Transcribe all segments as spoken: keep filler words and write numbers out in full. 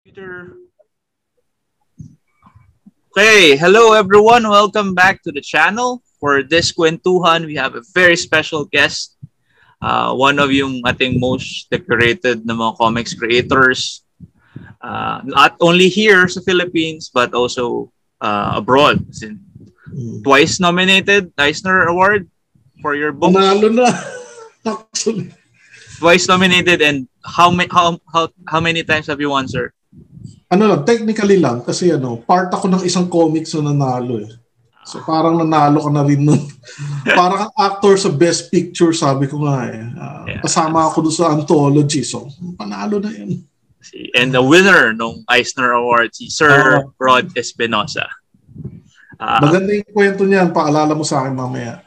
Peter. Okay, hello everyone. Welcome back to the channel. For this Kwentuhan, we have a very special guest. Uh, one of yung ating most decorated na mga comics creators. Uh, not only here sa Philippines, but also uh, abroad. Twice nominated Eisner Award for your books. Nalo na. Twice nominated, and how, how, how, how many times have you won, sir? Ano lang, technically lang, kasi ano, part ako ng isang comics na nanalo eh. So parang nanalo ka na rin nun. Parang ang actor sa best picture, sabi ko nga eh. Uh, yeah, kasama ako doon sa anthology, so panalo na yun. And the winner ng Eisner Award, si Sir uh, Rod Espinosa. Uh, maganda yung kwento niyan, paalala mo sa akin mamaya.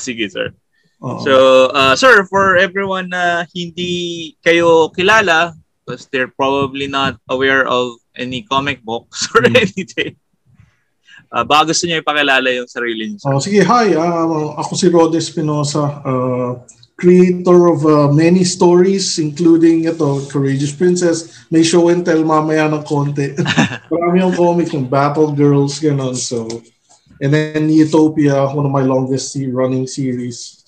Sige, sir. Uh, so, uh, sir, for everyone na uh, hindi kayo kilala, because they're probably not aware of any comic books or anything. Uh, baka gusto niyo ipakilala yung sarili niyo. Oh, sige, hi. Uh, ako si Rod Espinosa, uh, creator of uh, many stories, including ito, Courageous Princess. May show and tell mamaya ng konti. Marami yung comics, yung Battle Girls, gano'n. So, and then Utopia, one of my longest running series.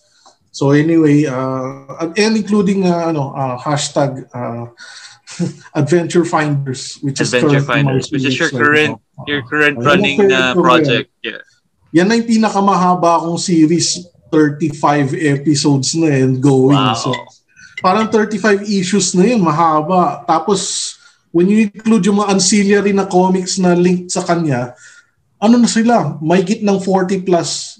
So anyway, uh, and including uh, ano, uh, hashtag... Uh, Adventure Finders, which is Adventure Finders, which is your current right your current uh, running uh, project. Yeah. Yan ang pinakamahaba akong series, thirty-five episodes na and going. Wow. So parang thirty-five issues na yun, mahaba. Tapos when you include yung mga ancillary na comics na linked sa kanya, ano na sila? May git ng forty plus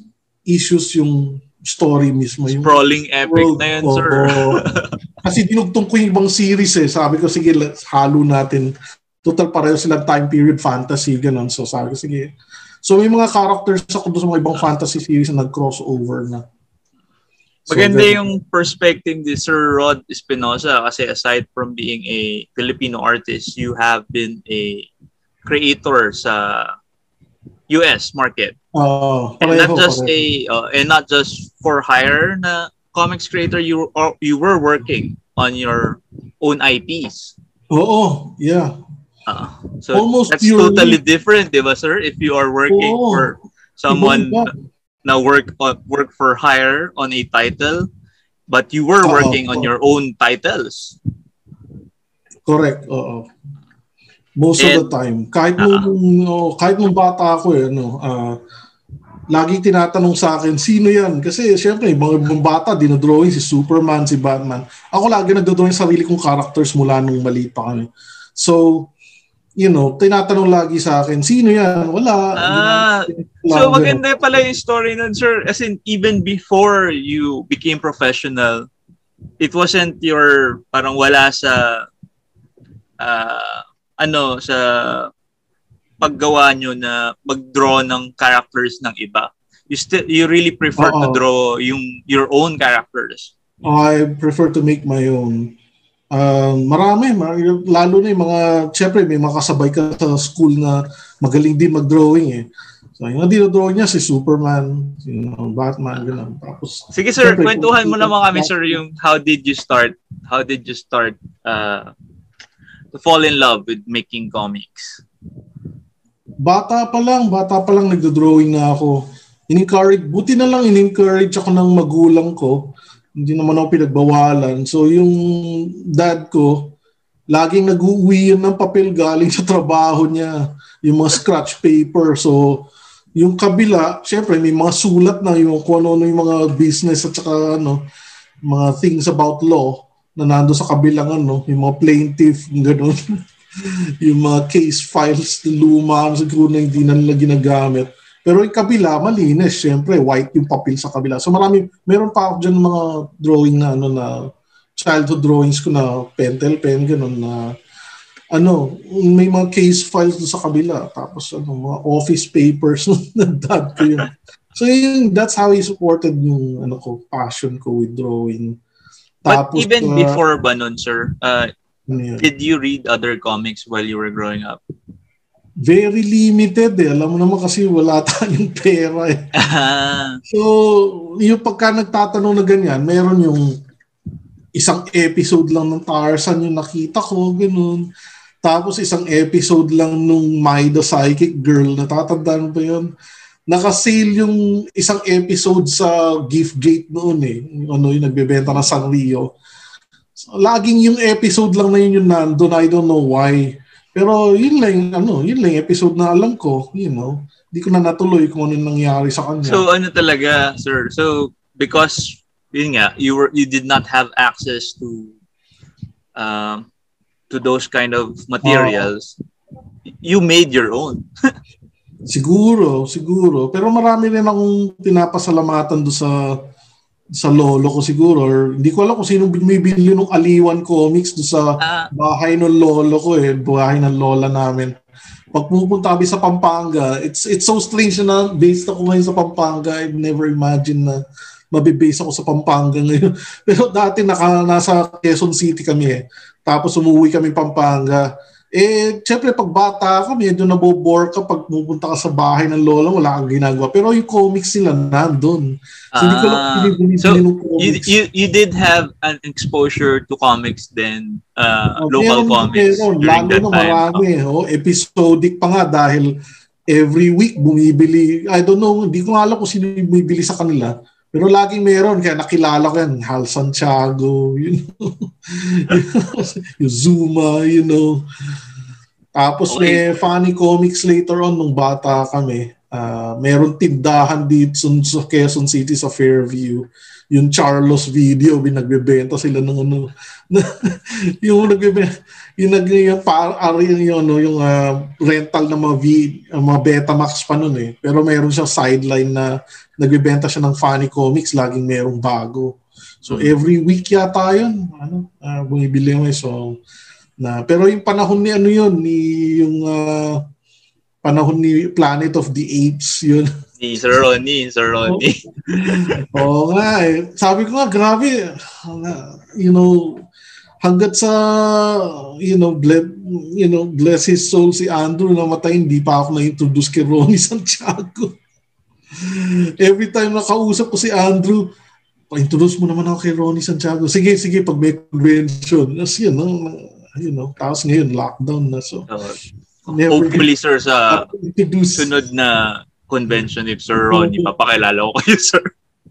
issues yung story mismo. Yung sprawling epic world na yun, oh, sir. Oh. Kasi dinugtong ko yung ibang series eh. Sabi ko, sige, let's halo natin. Total, pareho silang time period, fantasy, gano'n. So, sabi ko, sige. So, may mga characters ako doon sa mga ibang fantasy series na nag-crossover na. So, maganda then, yung perspective ni Sir Rod Espinosa kasi aside from being a Filipino artist, you have been a creator sa U S market. Oh, pareho, and not just pareho. a uh, and not just for hire na comics creator, you or you were working on your own I Ps. Oh, yeah. Uh, so almost that's purely totally different, diba, sir? If you are working oh, for someone na work on, work for hire on a title, but you were working uh, on uh, your own titles. Correct. Uh, uh. Most and, of the time. Kahit nung, uh, kahit nung bata ako, eh, ano, uh, lagi tinatanong sa akin, sino yan? Kasi syempre, mga bata, dinodrawing si Superman, si Batman. Ako lagi nagdodrawing sarili kong characters mula nung maliit pa kami. So, you know, tinatanong lagi sa akin, sino yan? Wala. Ah, so, maganda pala yung story nun, sir. As in, even before you became professional, it wasn't your, parang wala sa... Uh, ano sa paggawa nyo na mag-draw ng characters ng iba. You still you really prefer uh-oh. to draw yung your own characters. I prefer to make my own. Uh, marami, marami lalo na yung mga syempre may makasabay ka sa school na magaling din mag-drawing eh. So yung dino-draw niya si Superman, si you know, Batman, ganun. Tapos sige sir, syempre, kwentuhan mo naman kami sir yung how did you start? How did you start uh to fall in love with making comics? Bata pa lang, bata pa lang nagdo-drawing na ako. In-encourage, buti na lang in-encourage ako ng magulang ko. Hindi naman ako pinagbawalan. So yung dad ko, laging nag-uwi yun ng papel galing sa trabaho niya. Yung mga scratch paper. So yung kabila, syempre may mga sulat na yung kung ano-ano yung mga business at saka ano, mga things about law na nando sa kabilang ano, yung mga plaintiff, yung gano'n. Yung mga case files, luma, siguro na hindi na nila ginagamit. Pero yung kabila, malinis, syempre, white yung papel sa kabila. So marami, meron pa ako dyan mga drawing na, ano, na childhood drawings ko na pentel, pen, gano'n na, ano, may mga case files doon sa kabila. Tapos, ano, mga office papers na dad ko yun. So yun, that's how I supported yung, ano ko, passion ko with drawing. But tapos, even before ba nun, sir, uh, yeah. did you read other comics while you were growing up? Very limited eh. Alam mo naman kasi wala tayong pera eh. So, yung pagka nagtatanong na ganyan, meron yung isang episode lang ng Tarzan yung nakita ko, ganun. Tapos isang episode lang nung My the Psychic Girl, natatandaan mo ba yun? Naka-sale yung isang episode sa gift gate noon eh. Ano yung nagbebenta na Sanrio. So, laging yung episode lang na yun yung nandun, I don't know why. Pero yun lang, ano, yun lang episode na alam ko, you know. Hindi ko na natuloy kung ano nangyari sa kanya. So ano talaga, sir? So because yun nga, you were you did not have access to um uh, to those kind of materials, uh, you made your own. Siguro, siguro. Pero marami rin akong pinapasalamatan do sa sa lolo ko siguro. Or, hindi ko alam kung sino bumibili ng Aliwan Comics do sa uh, bahay ng lolo ko eh, bahay ng lola namin. Pag pupunta kami sa Pampanga, it's it's so strange na based ako ngayon sa Pampanga. I've never imagined na mabibase ako sa Pampanga ngayon. Pero dati naka, nasa Quezon City kami eh. Tapos umuwi kami Pampanga. Eh, syempre pag bata ako, medyo nabobore ka pag pupunta ka sa bahay ng lola, wala kang ginagawa. Pero yung comics nila nandun. So, uh, ko so you, you, you did have an exposure to comics then, uh, uh, local meron, comics meron, during that na time. Marami, oh. Oh, episodic pa nga dahil every week bumibili. I don't know, hindi ko alam kung sino bumibili sa kanila. Pero laging meron, kaya nakilala ko yan, Hal Santiago, you know, yung Zuma, you know. Tapos okay. May Funny Comics later on nung bata kami. Uh, meron tindahan dito sa Quezon City sa Fairview. Yung Charlos video, binagbebenta sila ng ano. yung nagbebenta, yung nagbebenta, yung para yung, ano, yung uh, rental ng mga, v, uh, mga Betamax pa nun eh. Pero meron siya sideline na nagbebenta siya ng Funny Comics, laging merong bago. So every week yata yun, ano, uh, bumibili mo eh. So, na, pero yung panahon ni ano yun, ni yung... Uh, panahon ni Planet of the Apes yun. Ni Sir Ronnie, Sir Ronnie. Oo nga eh. Sabi ko nga, grabe. You know, hanggat sa, you know, bless, you know, bless his soul si Andrew namatay, hindi pa ako na-introduce kay Ronnie Santiago. Every time nakausap ko si Andrew, pa-introduce mo naman ako kay Ronnie Santiago. Sige, sige, pag may convention. As yun, you know, tapos ngayon, lockdown na. So, never hopefully, sir, sa sunod na convention if Sir Ronnie, papakilala ko kayo, sir.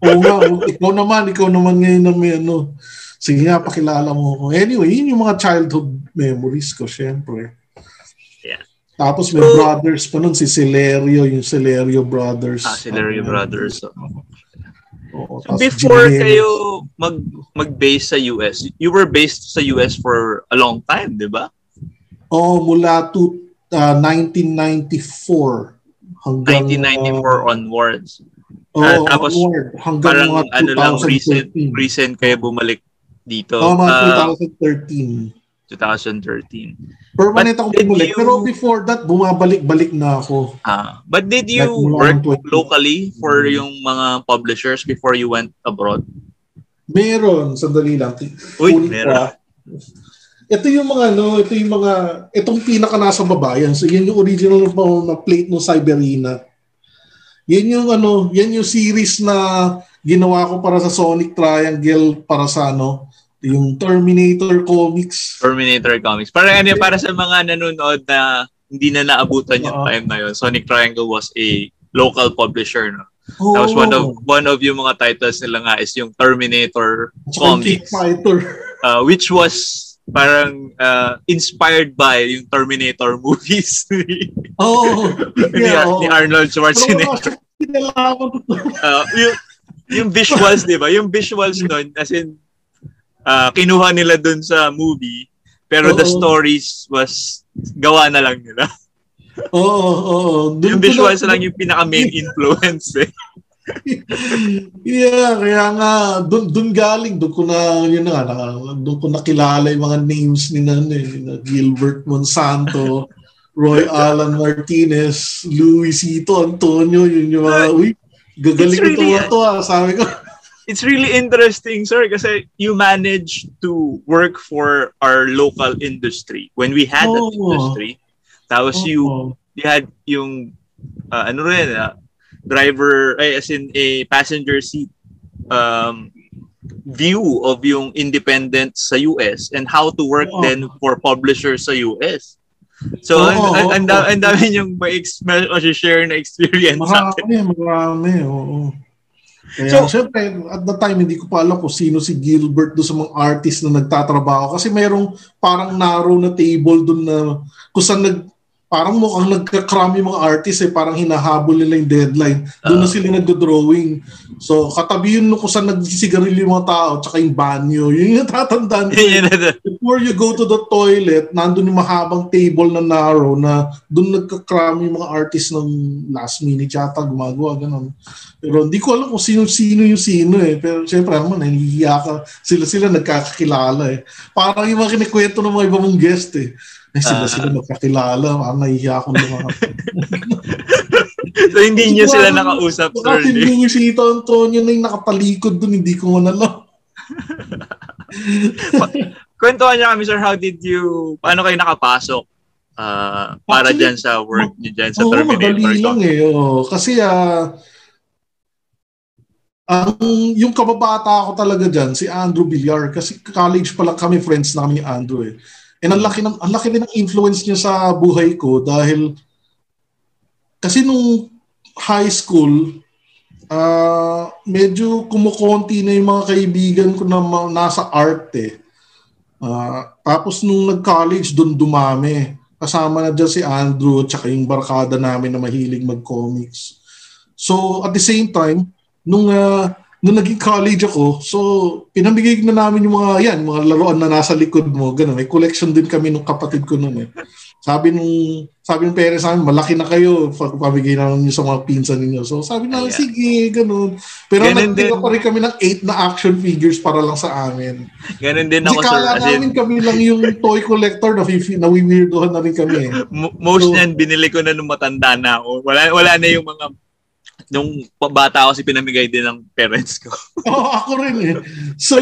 Oo nga, ikaw naman, ikaw naman ngayon na may ano. Sige nga, pakilala mo ako. Anyway, yun yung mga childhood memories ko, syempre. Yeah. Tapos may brothers pa nun, si Celerio, yung Celerio Brothers. Ah, Celerio um, Brothers. So. Oo, so before G M S kayo mag, mag-base sa U S, you were based sa U S for a long time, di ba? Oo, oh, mula to Uh, nineteen ninety-four hanggang nineteen ninety-four uh, onwards. Oh, uh, tapos onward, hanggang parang mga ano lang recent recent kaya bumalik dito. Oh, mga uh, twenty thirteen. twenty thirteen. Permanent ako bumalik. You, pero before that bumabalik-balik na ako. Ah, uh, but did you like, work locally for yung mga publishers before you went abroad? Meron, sandali lang. Uy, meron. Ito yung mga ano, ito yung mga itong pinaka nasa baba yan. So yan yung original na plate ng Cyberina. Yan yung ano, yan yung series na ginawa ko para sa Sonic Triangle para sa ano, yung Terminator Comics. Terminator Comics. Para ano, para sa mga nanonood na hindi na naabutan yung time na yun. Sonic Triangle was a local publisher, no. Oh. That was one of one of yung mga titles nila nga is yung Terminator Comics. Uh, which was parang uh, inspired by yung Terminator movies. Oh, yeah, ni, oh, ni Arnold Schwarzenegger. uh, yung, yung visuals, di ba? Yung visuals nun, as in, uh, kinuha nila dun sa movie, pero oh, the stories was gawa na lang nila. Oo, oh, oh, oh. Yung visuals lang yung pinaka-main influence eh. Yeah, kaya nga dun, dun galing dun ko na yun na dun ko nakilala yung mga names ni nana eh, Gilbert Monsanto, Roy Alan Martinez, Luisito Antonio, yun yung mga uy gagaling really, ito to ah, sabi ko. It's really interesting, sir, kasi you managed to work for our local industry when we had oh, that industry. Tapos oh, you you had yung uh, ano rin ah, driver, ay, as in a passenger seat um, view of yung independent sa U S and how to work oh, then for publishers sa U S. So, oh, oh, ang oh, oh. dami niyong ma-share na experience sa akin. Marami, marami. Oo. Kaya, so, syempre, at the time, hindi ko pa alam kung sino si Gilbert doon sa mga artist na nagtatrabaho. Kasi mayroong parang narrow na table doon na kung saan nag, parang mukhang nagkakrami yung mga artist eh. Parang hinahabol nila yung deadline. Doon uh, na sila nagdo-drawing. So, katabi yun kung saan nagsisigarilyo yung mga tao tsaka yung banyo. Yun yung natatandaan ko. Before you go to the toilet, nandun yung mahabang table na narrow na doon nagkakrami yung mga artist ng last minute yata gumagawa. Ganun. Pero hindi ko alam kung sino-sino yung sino eh. Pero syempre, naman, nahihiya ka. Sila-sila nagkakakilala eh. Parang yung mga kinikwento ng mga iba mong guest eh. Ay, sila-sila uh, magkakilala. Parang nahihiya akong lumakas. So, hindi nyo so, sila nakausap, sir? Kasi hindi nyo si Tito Antonio na yung nakatalikod dun. Hindi ko man alam. Kwentuhan niya kami, sir. How did you... Paano kayo nakapasok uh, para actually, dyan sa work niyo dyan sa oh, Terminator? Oo, madali lang eh. Oh. Kasi, ah... Uh, Um, yung kababata ko talaga dyan, si Andrew Villar. Kasi college pa lang kami, friends na kami ni Andrew eh. And ang laki, ng, ang laki din ng influence niya sa buhay ko dahil kasi nung high school, uh, medyo kumukonti na yung mga kaibigan ko na nasa art eh. Uh, tapos nung nag-college, dun dumami. Kasama na dyan si Andrew at saka yung barkada namin na mahilig mag-comics. So at the same time, nung... Uh, Nung naging college ako, so pinamigay na namin yung mga, yan, mga laruan na nasa likod mo, gano'n. May collection din kami nung kapatid ko noon eh. Sabi nung, sabi ng parents namin, malaki na kayo, pamigay na namin sa mga pinsan ninyo. So sabi na, sige, gano'n. Pero nagtira pa rin kami ng eight na action figures para lang sa amin. Gano'n din ako, sir. Kasi kala namin kami lang yung toy collector, nawiwirdohan na rin kami eh. Most niyan, binili ko na nung matanda na ako. Wala, wala na yung mga... Nung pabata ako, si pinamigay din ng parents ko. Oo, oh, ako rin eh. So,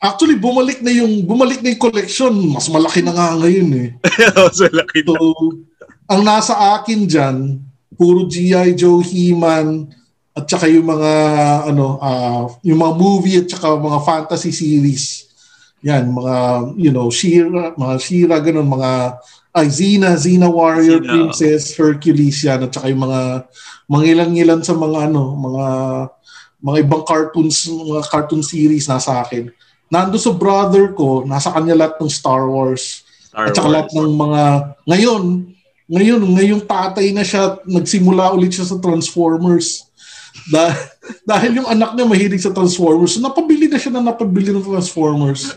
actually, bumalik na yung bumalik na yung collection. Mas malaki na nga ngayon eh. Mas malaki na. So, ang nasa akin dyan, puro G I Joe, He-Man, at saka yung mga, ano, uh, yung mga movie at saka mga fantasy series. Yan, mga, you know, Shira, mga Shira, ganun, mga... Ay, Xena, Xena Warrior, Zena. Princess, Hercules yan, at saka yung mga mga ilan-ilan sa mga ano, mga mga ibang cartoons, mga cartoon series nasa akin. Nando sa brother ko, nasa kanya lahat ng Star Wars. Star at saka Wars. Lahat ng mga, ngayon, ngayon, ngayong tatay na siya, nagsimula ulit siya sa Transformers. Dah- dahil yung anak niya mahilig sa Transformers, so napabili na siya na napabili ng Transformers.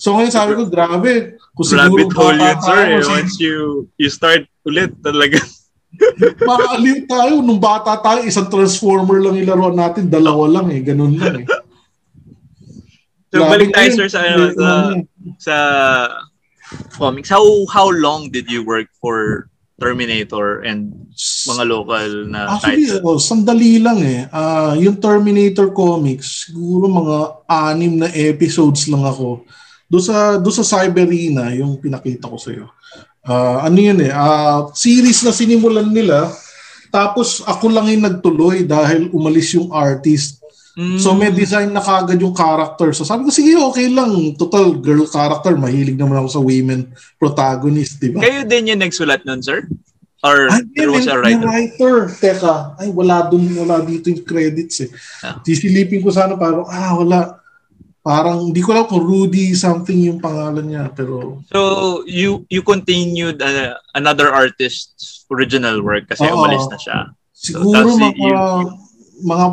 So ngayon sabi ko, grabe, rabbit hole yun, sir. Eh. Once you you start ulit, talaga. Makaaliw tayo. Nung bata tayo, isang Transformer lang ilaruan natin. Dalawa lang eh. Ganun lang eh. So, grabe balik tayo, sir, sa, ano, sa, sa comics. How how long did you work for Terminator and mga local na actually, titles? Actually, oh, sandali lang eh. Uh, yung Terminator Comics, siguro mga anim na episodes lang ako. Doon sa, doon sa Cyberina, yung pinakita ko sa'yo. Uh, ano yun eh, uh, series na sinimulan nila, tapos ako lang yung nagtuloy dahil umalis yung artist. Mm. So may design na kagad yung character. So sabi ko, sige, okay lang. Total girl character, mahilig naman ako sa women protagonist, di ba? Kayo din yung nagsulat nun, sir? Or ay, there was a writer? writer? Teka, ay wala, dun, wala dito yung credits eh. Ah. Sisilipin ko sana parang, ah, wala. Parang hindi ko alam kung Rudy something yung pangalan niya pero so you you continued uh, another artist's original work kasi uh, umalis na siya. Siguro so, mga you, mga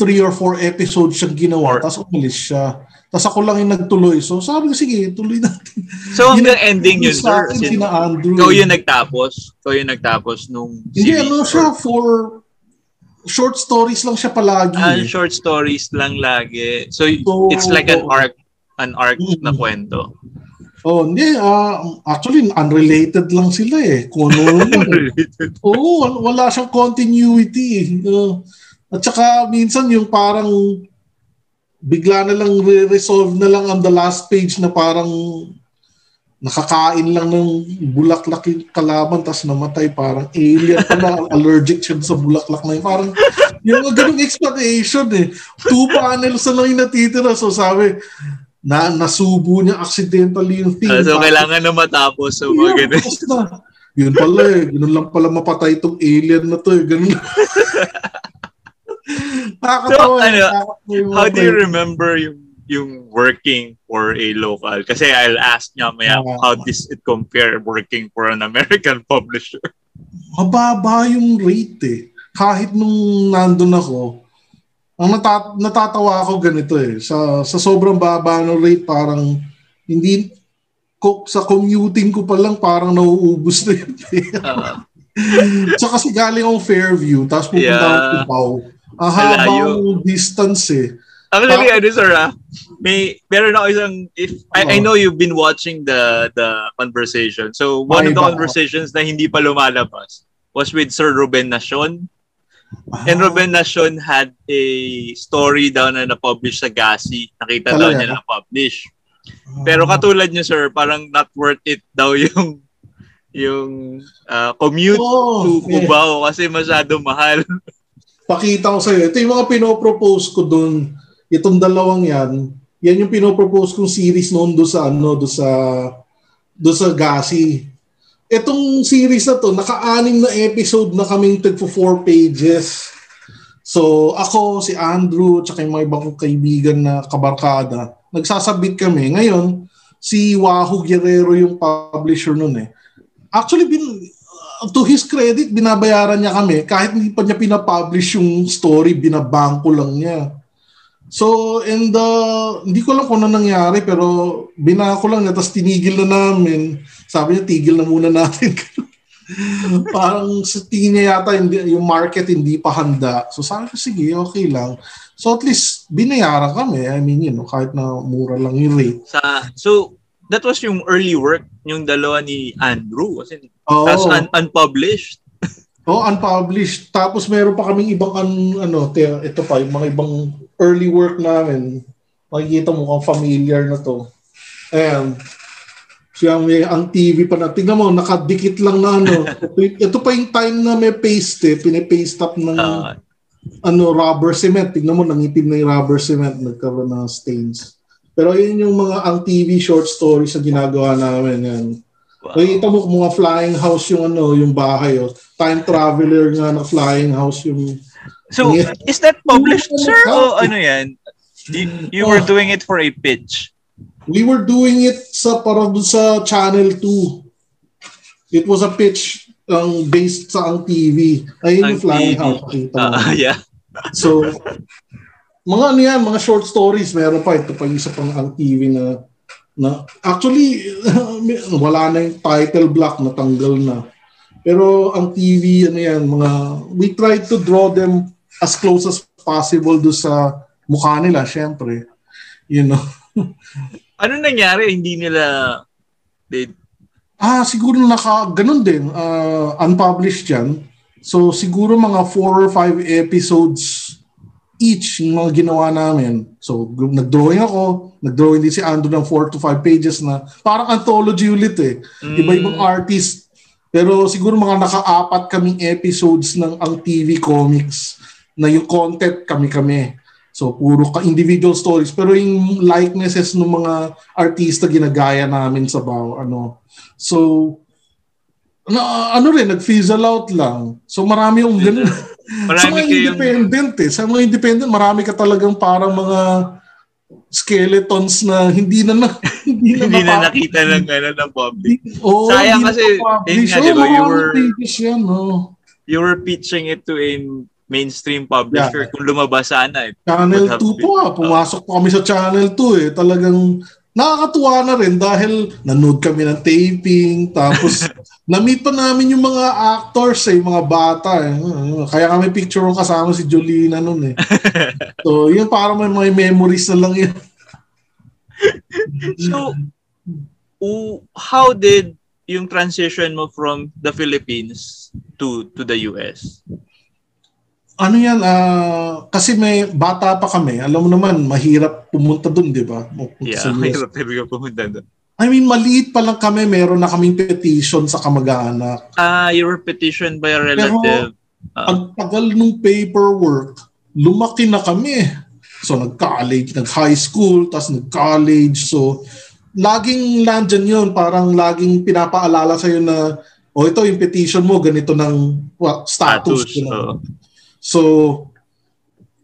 three or four episodes siyang ginawa tapos umalis siya. Tapos ako lang yung nagtuloy. So sabi ko sige, tuloy natin. So ang ending yun sir. Sina Andrew. Ikaw yung nagtapos. Ikaw yung nagtapos nung hindi ano siya for short stories lang siya palagi. Ah, short stories lang lagi. So, so it's like an arc, an arc mm-hmm. na kwento. Oh, hindi. Uh, actually, unrelated lang sila eh. Kung ano unrelated? Oo, oh, wala siyang continuity. Uh, at saka, minsan yung parang bigla na lang re-resolve na lang on the last page na parang nakakain lang ng bulaklak yung kalaban tapos namatay parang alien pala allergic siya sa bulaklak na yun parang yung ganung explanation eh two panels na lang yung natitira so sabi na nasubo niya accidentally yung thing so, so kailangan na matapos so yeah, mga ganun Yun pala eh, ganun lang pala mapatay itong alien na to eh, ganun. So, ano, how do you remember yung yung working for a local? Kasi I'll ask niya maya, uh, how does it compare working for an American publisher? Mababa yung rate eh. Kahit nung nandun ako, ang natat- natatawa ako ganito eh. Sa, sa sobrang baba ng rate, parang hindi, ko, sa commuting ko pa lang, parang nauubos na yun. Uh, so kasi galing akong Fairview, tapos pupunta yeah. akong Cubao. Ang haba yung distance eh. Actually, ano, sir, ah, may, meron ako isang, if, I, I know you've been watching the the conversation. So, one Ay, of the conversations ba? Na hindi pa lumalabas was with Sir Ruben Nacion. Ah. And Ruben Nacion had a story daw na na-publish sa Gassi. Nakita Ay, daw niya na-publish. Ah. Pero katulad niyo, sir, parang not worth it daw yung yung uh, commute oh, to Cubao eh. Kasi masyado mahal. Pakita ko sa'yo. Ito yung mga pinopropose ko doon. Itong dalawang yan, yan yung pinopropose kong series noon doon sa, ano, doon sa, doon sa Gassi. Itong series na to, naka-anim na episode na kaming tagpo four pages. So, ako, si Andrew, tsaka yung mga ibang kaibigan na kabarkada, nagsasabit kami. Ngayon, si Wahoo Guerrero yung publisher noon eh. Actually, bin, to his credit, binabayaran niya kami. Kahit hindi pa niya pinapublish yung story, binabangko lang niya. So, and uh, hindi ko alam kung ano nangyari, pero binako lang na, tapos tinigil na namin. Sabi niya, tigil na muna natin. Parang sa tingin niya yata, hindi, yung market hindi pa handa. So, sabi ko, sige, okay lang. So, at least, binayaran kami. I mean, you know, kahit na mura lang yung rate. Sa, so, that was yung early work, yung dalawa ni Andrew. Kasi, oh. That's un- unpublished. Oh, unpublished. Tapos meron pa kaming ibang an, ano, te, ito pa yung mga ibang early work namin. Makikita mo kung familiar na to. And siya may ang T V pa na. Tingnan mo, nakadikit lang na ano. Ito pa yung time na may paste, eh. Pine-paste up ng uh, ano rubber cement. Tingnan mo, nangitim na yung rubber cement, nagkaroon ng stains. Pero yun yung mga ang T V short stories na ginagawa namin yan. Wow. Nakikita mo mga Flying House yung ano, yung bahay. Oh. Time traveler nga na Flying House yung... So, yung, is that published, sir? O ano yan? You, you were doing it for a pitch? We were doing it sa parang sa Channel two. It was a pitch um, based sa ang T V. Ayun yung Flying T V. House. Uh, yeah. So, mga ano yan, mga short stories. Meron pa ito pa yung isa pang ang T V na... Na, actually, wala na yung title block, natanggal na. Pero ang T V, ano yan, mga, we tried to draw them as close as possible do sa mukha nila, syempre. You know? Ano nangyari? Hindi nila... They... Ah, siguro naka, ganun din. Uh, unpublished yan. So, siguro mga four or five episodes each yung mga ginawa namin. So, nag-drawing ako. Nag-drawing din si Andrew ng four to five pages na parang anthology ulit eh. Mm. Iba-ibang artist. Pero siguro mga naka-apat kaming episodes ng ang T V Comics na yung content kami-kami. So, puro ka individual stories. Pero yung likenesses ng mga artista ginagaya namin sa baw. Ano. So, na, ano rin, nag-fizzle out lang. So, marami yung ganun. Sa mga independent eh. Sa mga independent, marami ka talagang parang mga skeletons na hindi na, na hindi na, hindi na nakita ng ano ng public. Oh, sayang kasi eh, nga, oh, diba, you were yan, oh. You were pitching it to a mainstream publisher yeah. Kung lumabas sana eh. Channel two po ah. Pumasok po kami sa Channel two eh. Talagang nakakatuwa na rin dahil nanood kami ng taping tapos na-meet pa namin yung mga actors eh, mga bata eh. Kaya kami picture ko kasama si Jolina noon eh. So yun parang may mga memories na lang yun. So how did yung transition mo from the Philippines to to the U S? Ano yan, uh, kasi may bata pa kami. Alam mo naman, mahirap pumunta doon, di ba? Yeah, mahirap talaga pumunta doon. I mean, maliit pa lang kami. Meron na kaming petition sa kamag-anak. Ah, uh, you were petitioned by a relative. Pero, uh, ang tagal nung paperwork, lumaki na kami. So, nag-college, nag-high school, tas nag-college. So, laging nandyan yun. Parang laging pinapaalala sa'yo na, o ito yung petition mo, ganito ng well, status. status uh. So,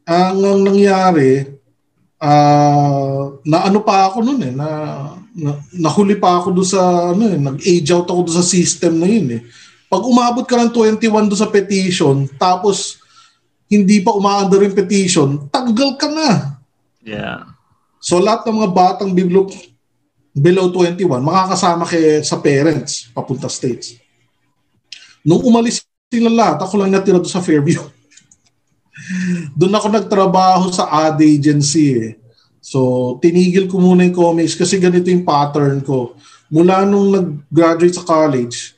ang, ang nangyari, uh, na ano pa ako nun eh, na, na nahuli pa ako doon sa, ano eh, nag-age out ako doon sa system na yun eh. Pag umabot ka ng twenty-one doon sa petition, tapos hindi pa umaandar yung petition, tanggal ka na. Yeah. So, lahat ng mga batang biblo below twenty-one, makakasama kay sa parents, papunta States. Nung umalis sila lahat, ako lang natira doon sa Fairview. Doon ako nagtrabaho sa ad agency eh. So, tinigil ko muna yung comics kasi ganito yung pattern ko. Mula nung nag-graduate sa college,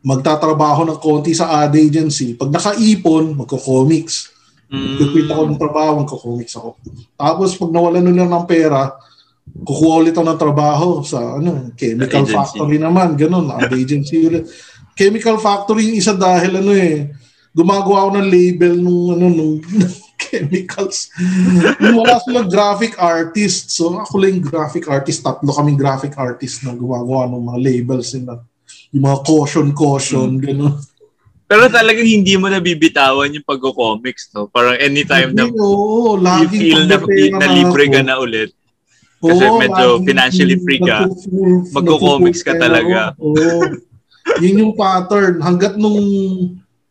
magtatrabaho ng konti sa ad agency. Pag nakaipon, magko-comics. Mm. Kukwit ako ng trabaho, magko-comics ako. Tapos, pag nawalan nila ng pera, kukuha ulit ako ng trabaho sa ano, chemical factory naman, ganun, ad agency ulit. Chemical factory yung isa dahil ano eh, gumagawa ako ng label nung ano nung chemicals. Wala silang graphic artist, so ako lang graphic artist, tatlo kaming graphic artist na gumagawa ng mga labels nila. Yung mga caution, caution, hmm. ganun. Pero talagang hindi mo nabibitawan yung pagko-comics, no? Parang anytime hindi, na oh, you feel na, na libre ka na ulit. Kasi oh, medyo financially free ka, magko-comics ka talaga. Oo. Oh, oh. Yun yung pattern. Hanggat nung,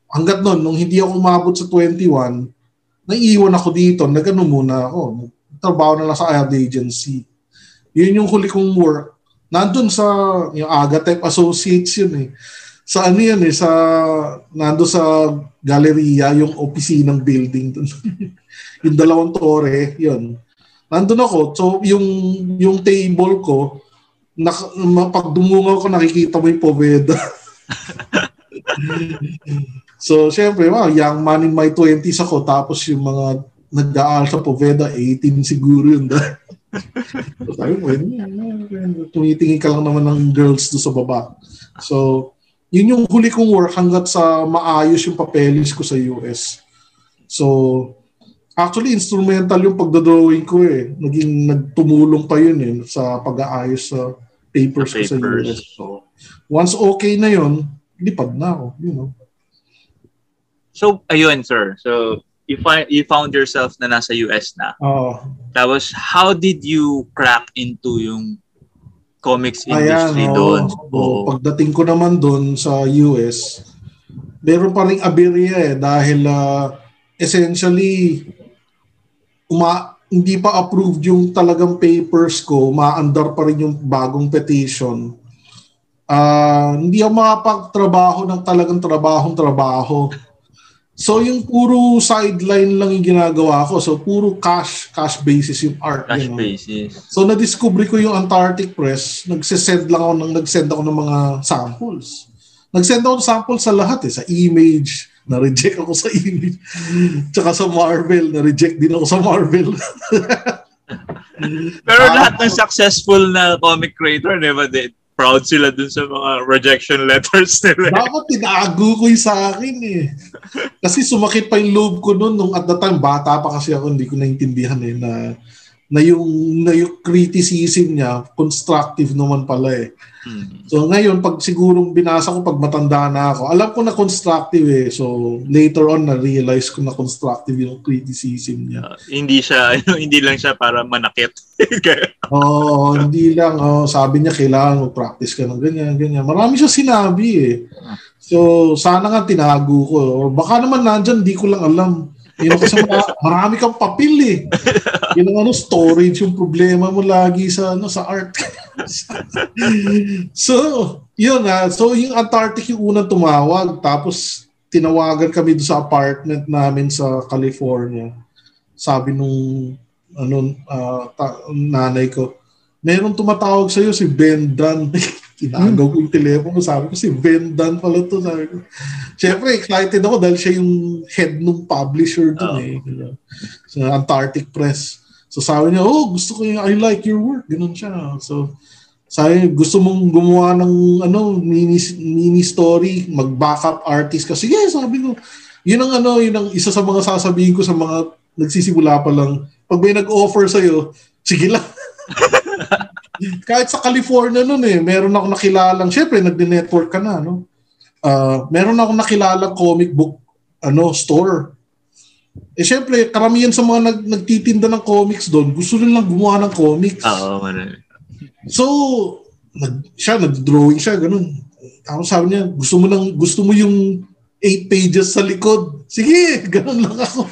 hanggat nun, nung hindi ako umabot sa twenty-one, naiiwan ako dito. Nag-ano muna ako. Trabaho na lang sa ad agency. Yun yung huli kong work. Nandun sa, yung Agatep Associates yun eh. Sa ano yan eh, sa, nandun sa galleria, yung opisinang building dun. Yung dalawang tore, yun. Nandun ako, so yung yung table ko, pag dumungaw ko, nakikita mo yung Poveda. So, syempre, wow, young man in my twenties ako, tapos yung mga nagdaal sa Poveda, eighteen siguro yun. So, tayo, pwede yan. Tumitingin ka lang naman ng girls do sa baba. So, yun yung huli kong work hanggat sa maayos yung papelis ko sa U S. So, actually, instrumental yung pagdodrawing ko eh. Naging nagtumulong pa yun eh sa pag-aayos sa papers, papers. ko sa U S. So, once okay na yun, lipad na ako. You know? So, ayun, sir. So, you, find, you found yourself na nasa U S na. Oo. Tapos, how did you crack into yung comics industry? Ayan, doon? Oh, oh. Pagdating ko naman doon sa U S, meron pa rin aberya eh dahil uh, essentially, Uma, hindi pa approved yung talagang papers ko, umaandar pa rin yung bagong petition. Uh, hindi ako makapagtrabaho ng talagang trabahong-trabaho. So yung puro sideline lang yung ginagawa ko. So puro cash, cash basis yung art. Cash you know? basis. So na-discover ko yung Antarctic Press. Nagsisend lang ako, ng, nagsend ako ng mga samples. Nagsend ako ng samples sa lahat eh, sa Image. Na-reject ako sa Image. Tsaka sa Marvel. Na-reject din ako sa Marvel. Pero ah, lahat ng successful na comic creator, diba, they, proud sila dun sa mga rejection letters nila. Dapat tinago ko yung sa akin eh. Kasi sumakit pa yung loob ko nun. Nung at the time, bata pa kasi ako, hindi ko naintindihan eh, na, na, yung, na yung criticism niya, constructive naman pala eh. So ngayon, pag sigurong binasa ko, pag matanda na ako, alam ko na constructive eh. So later on, na-realize ko na constructive yung criticism niya. Uh, hindi siya, hindi lang siya para manakit. Oo, oh, hindi lang. Oh, sabi niya, kailangan mag-practice ka ng ganyan, ganyan. Marami siya sinabi eh. So sana nga tinago ko. Or baka naman nandyan, di ko lang alam. You know, kasi marami kang papel eh. Yung know, ano, storage yung problema mo lagi sa ano, sa art. So, yun ha. So, yung Antarctic yung unang tumawag. Tapos, tinawagan kami doon sa apartment namin sa California. Sabi nung ano, uh, ta- nanay ko, meron tumatawag sa'yo, si Ben Dunn. Kinagaw ko yung telepono. Sabi ko, si Ben Dunn pala to. Sabi ko. Siyempre, excited ako dahil siya yung head ng publisher doon oh. eh. You know, sa Antarctic Press. So sabi niya, oh, gusto ko yung I like your work. Ganun siya. So sabi niya, gusto mong gumawa ng ano, mini, mini story, mag-backup artist kasi yes, sabi ko. Yun ang ano, yun ang isa sa mga sasabihin ko sa mga nagsisimula pa lang. Pag may nag-offer sa'yo, sige lang. Kahit sa California nun eh, meron ako nakilalang. Siyempre, nagdi-network ka na, no? uh, meron akong nakilala comic book ano store. Eh syempre, karamihan sa mga nag, nagtitinda ng comics doon, gusto rin lang gumawa ng comics. Oo, man. So, nag, siya, nag-drawing siya, ganun. Tapos sabi niya, gusto mo, lang, gusto mo yung eight pages sa likod. Sige, ganun lang ako.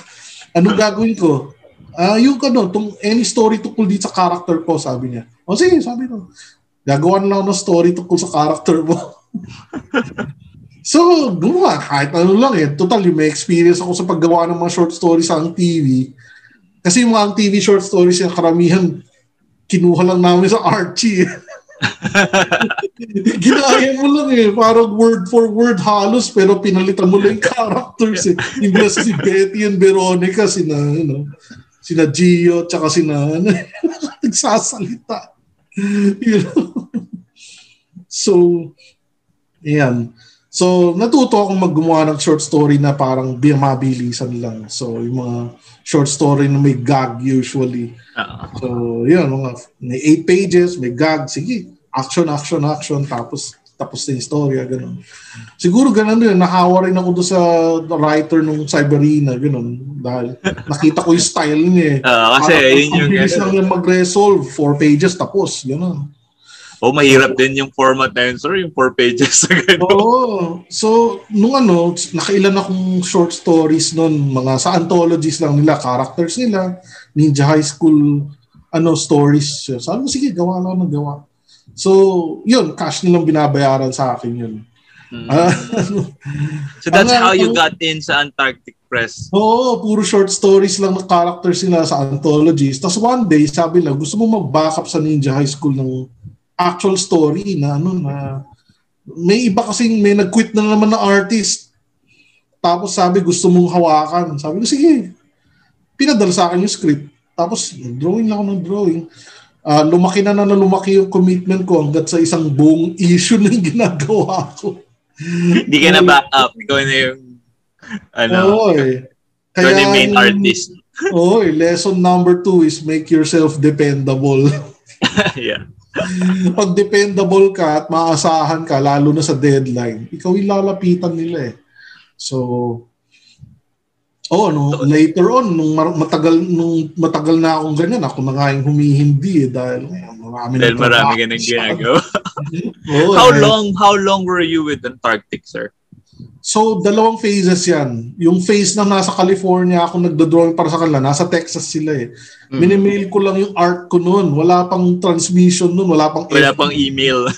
Anong gagawin ko? Uh, yung ano, tong any story tukol dito sa character ko, sabi niya. O sige, sabi ko. Gagawa na ako ng story tukol sa character mo. So, gumawa, kahit ano lang eh. Total, may experience ako sa paggawa ng mga short stories sa T V. Kasi yung mga T V short stories yung karamihan, kinuha lang namin sa Archie. Ginaya mo lang eh. Parang word for word halos, pero pinalitan mo lang yung characters eh. Yung si Betty and Veronica, sina, you know, sina Gio, tsaka sina, ano, nagsasalita. You know? So, ayan. So, natuto akong maggumawa ng short story na parang mabilisan lang. So, yung mga short story na may gag usually. Uh-huh. So, yun, mga may eight pages, may gag, sige, action, action, action, tapos tapos na yung story, gano'n. Siguro gano'n yun, nahawa rin ako doon sa writer ng Cyberina, gano'n, dahil nakita ko yung style niya eh. Uh, kasi, para, yun yung... Bilis lang yung mag-resolve, four pages, tapos, gano'n. Oh, mahirap din yung format na yun, sir, yung four pages. Oo. So, nung ano, nakailan akong short stories nun, mga sa anthologies lang nila, characters nila, Ninja High School, ano, stories. Sabi ko, sige, gawa lang ng gawa. So, yun, cash nilang binabayaran sa akin yun. Hmm. Uh, so, that's ang, how you got in sa Antarctic Press? Oo, puro short stories lang ng characters nila sa anthologies. Tapos one day, sabi lang, gusto mo mag-backup sa Ninja High School ng actual story na ano na may iba kasing may nag-quit na naman na artist tapos sabi gusto mong hawakan, sabi ko sige, pinadala sa akin yung script tapos drawing lang ako ng drawing, uh, lumaki na na lumaki yung commitment ko hanggat sa isang buong issue na ginagawa ko. Hindi ka na back up, ikaw na yung ano, oy, kaya yung main artist. Oy, lesson number two is make yourself dependable. Yeah. Pag dependable ka at maasahan ka, lalo na sa deadline, ikaw yung lalapitan nila eh. So, oh, no, later on, nung matagal, nung matagal na akong ganyan, ako na nga yung humihindi eh, dahil marami dahil na marami ka nang ginagawa. Oh, how, eh. long, how long were you with Antarctic, sir? So, dalawang phases yan. Yung phase na nasa California, ako nagdodrawing para sa kanila. Nasa Texas sila eh. Mm-hmm. Minimail ko lang yung art ko noon. Wala pang transmission noon. Wala pang, wala pang email.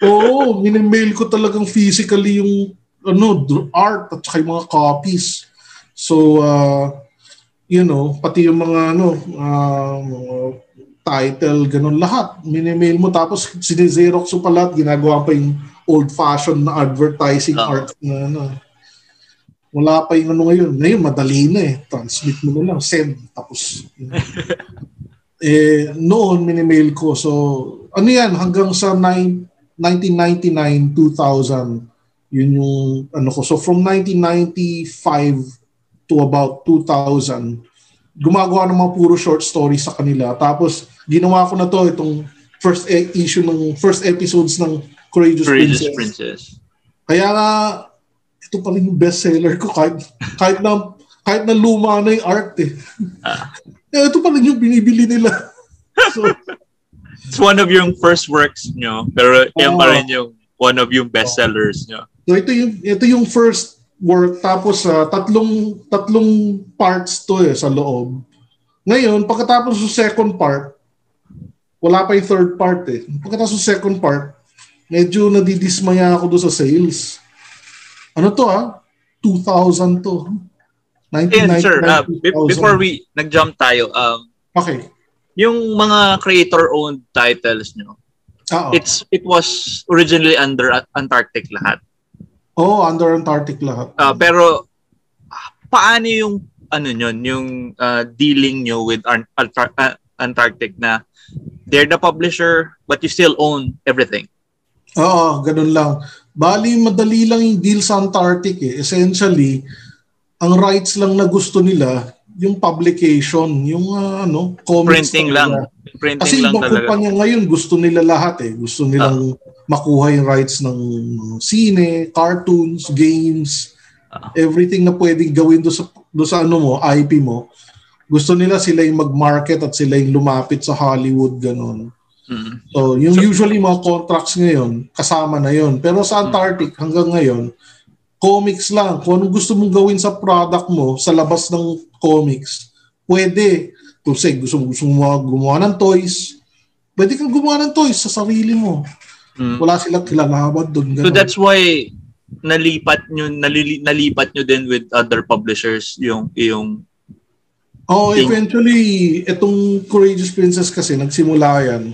Oo. Minimail ko talagang physically yung ano, art at saka yung mga copies. So, uh, you know, pati yung mga ano, uh, mga title, ganun lahat. Minimail mo. Tapos, sinizerox mo pa lahat. Ginagawa pa yung old-fashioned na advertising oh. art na ano. Wala pa yung ano ngayon. Ngayon, madali na eh. Transmit mo na lang. Send. Tapos, eh, noon, minimail ko. So, ano yan? Hanggang sa nineteen ninety-nine to two thousand, yun yung ano ko. So, from nineteen ninety-five to about two thousand, gumagawa ng mga puro short stories sa kanila. Tapos, ginawa ko na to, itong first issue ng, first episodes ng Courageous, Courageous Princess. Princess. Kaya na, ito pala yung bestseller ko kahit, kahit, na, kahit na luma na yung art eh. Ah. Kaya ito pala yung binibili nila. So, it's one of yung first works nyo, pero uh, yan pa rin yung one of yung bestsellers nyo. So ito yung, ito yung first work, tapos uh, tatlong, tatlong parts to eh sa loob. Ngayon, pagkatapos yung second part, wala pa yung third part eh. Pagkatapos yung second part, medyo nadidismaya ako doon sa sales. Ano to ah? two thousand to. nineteen ninety-nine, yeah, sir, uh, b- before we nag-jump tayo, um, okay. Yung mga creator-owned titles nyo, ah, oh. it's, it was originally under Antarctic lahat. Oh, under Antarctic lahat. Uh, pero, paano yung, ano yun, yung uh, dealing nyo with Ar- Altar- uh, Antarctic na they're the publisher but you still own everything? Oo, ganun lang. Bali, madali lang yung deal sa Antarctic eh. Essentially, ang rights lang na gusto nila, yung publication, yung uh, ano, comics printing lang. Printing kasi lang talaga. Kasi ibang kumpanya ngayon, gusto nila lahat eh. Gusto nilang uh, makuha yung rights ng sine, cartoons, games, uh, everything na pwedeng gawin do sa, do sa ano mo, I P mo. Gusto nila sila yung mag-market at sila yung lumapit sa Hollywood, ganun. Mm-hmm. So, yung so, usually mga contracts ngayon, kasama na yun. Pero sa Antarctic, mm-hmm. hanggang ngayon, comics lang. Kung anong gusto mong gawin sa product mo, sa labas ng comics, pwede. To say, gusto mong gumawa, gumawa ng toys, pwede kang gumawa ng toys sa sarili mo. Mm. Wala silang kilalabad doon. So that's why nalipat nyo, nalili, nalipat nyo din with other publishers yung... yung oh, thing. Eventually, itong Courageous Princess kasi, nagsimula yan,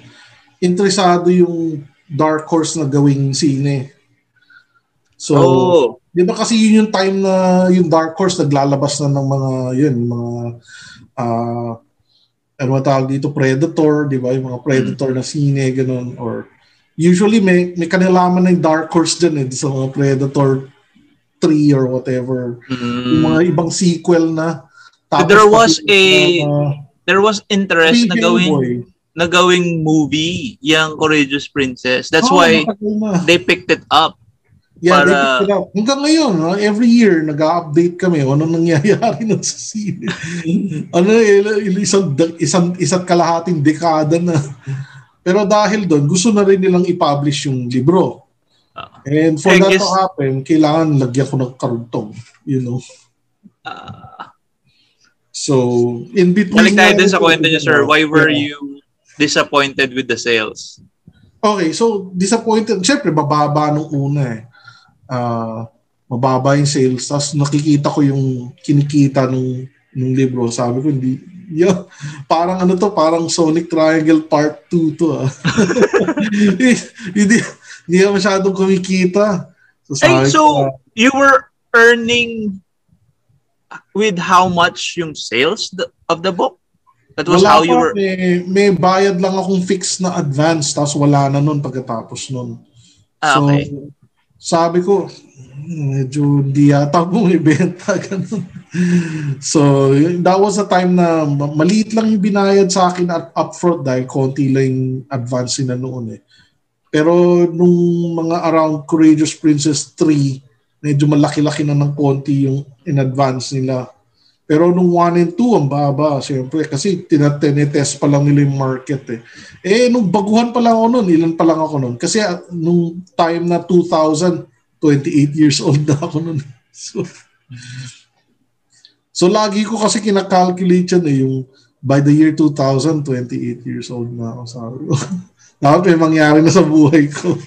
interesado yung Dark Horse na gawing sine. So... Oh. Di ba kasi yun yung time na yung Dark Horse naglalabas na ng mga yun, mga uh, ano ba tawag dito, Predator, di ba? Yung mga Predator mm. na sine, ganun. Or usually may, may kanilaman ng Dark Horse dyan eh, sa mga Predator three or whatever. Mm. Yung mga ibang sequel na. Tapos, there was tapos, a, uh, there was interest na gawin, na gawing movie, yung Courageous Princess. That's oh, why they picked it up. Yeah, para... hanggang ngayon, no? Every year, nag-update kami ano nangyayari nun sa scene. ano, isang, isang, isang kalahating dekada na. Pero dahil doon, gusto na rin nilang i-publish yung libro. Uh, And for I that guess... to happen, kailangan lagyan ko ng karugtong. You know? Uh, so, in between... Balik tayo din sa kwento niyo, sir. Why were yeah. you disappointed with the sales? Okay, so disappointed. Siyempre, bababa nung una eh. Uh, mababa yung sales. Tapos nakikita ko yung kinikita nung, nung libro. Sabi ko, hindi, yeah, parang ano to, parang Sonic Triangle Part two to. Ah. hindi, hindi ka masyadong kumikita. So, sabi, hey, so uh, you were earning with how much yung sales the, of the book? That was how pa, you were... May, may bayad lang akong fixed na advance tapos wala na nun pagkatapos nun. Ah, so, okay. Sabi ko, medyo di yata akong ibenta. Ganun. So, that was a time na maliit lang yung binayad sa akin at upfront dahil konti lang advance na noon eh. Pero nung mga around Courageous Princess three, medyo malaki-laki na ng konti yung in advance nila. Pero nung one and two, ang baba, siyempre, kasi tinatest pa lang nila yung market eh. Eh, nung baguhan pa lang ako nun, ilan pa lang ako nun. Kasi uh, nung time na two thousand, twenty-eight years old na ako nun. So, so lagi ko kasi kinakalculate yan eh, yung by the year two thousand, twenty-eight years old na ako. Sabi ko, dapat may mangyari na sa buhay ko.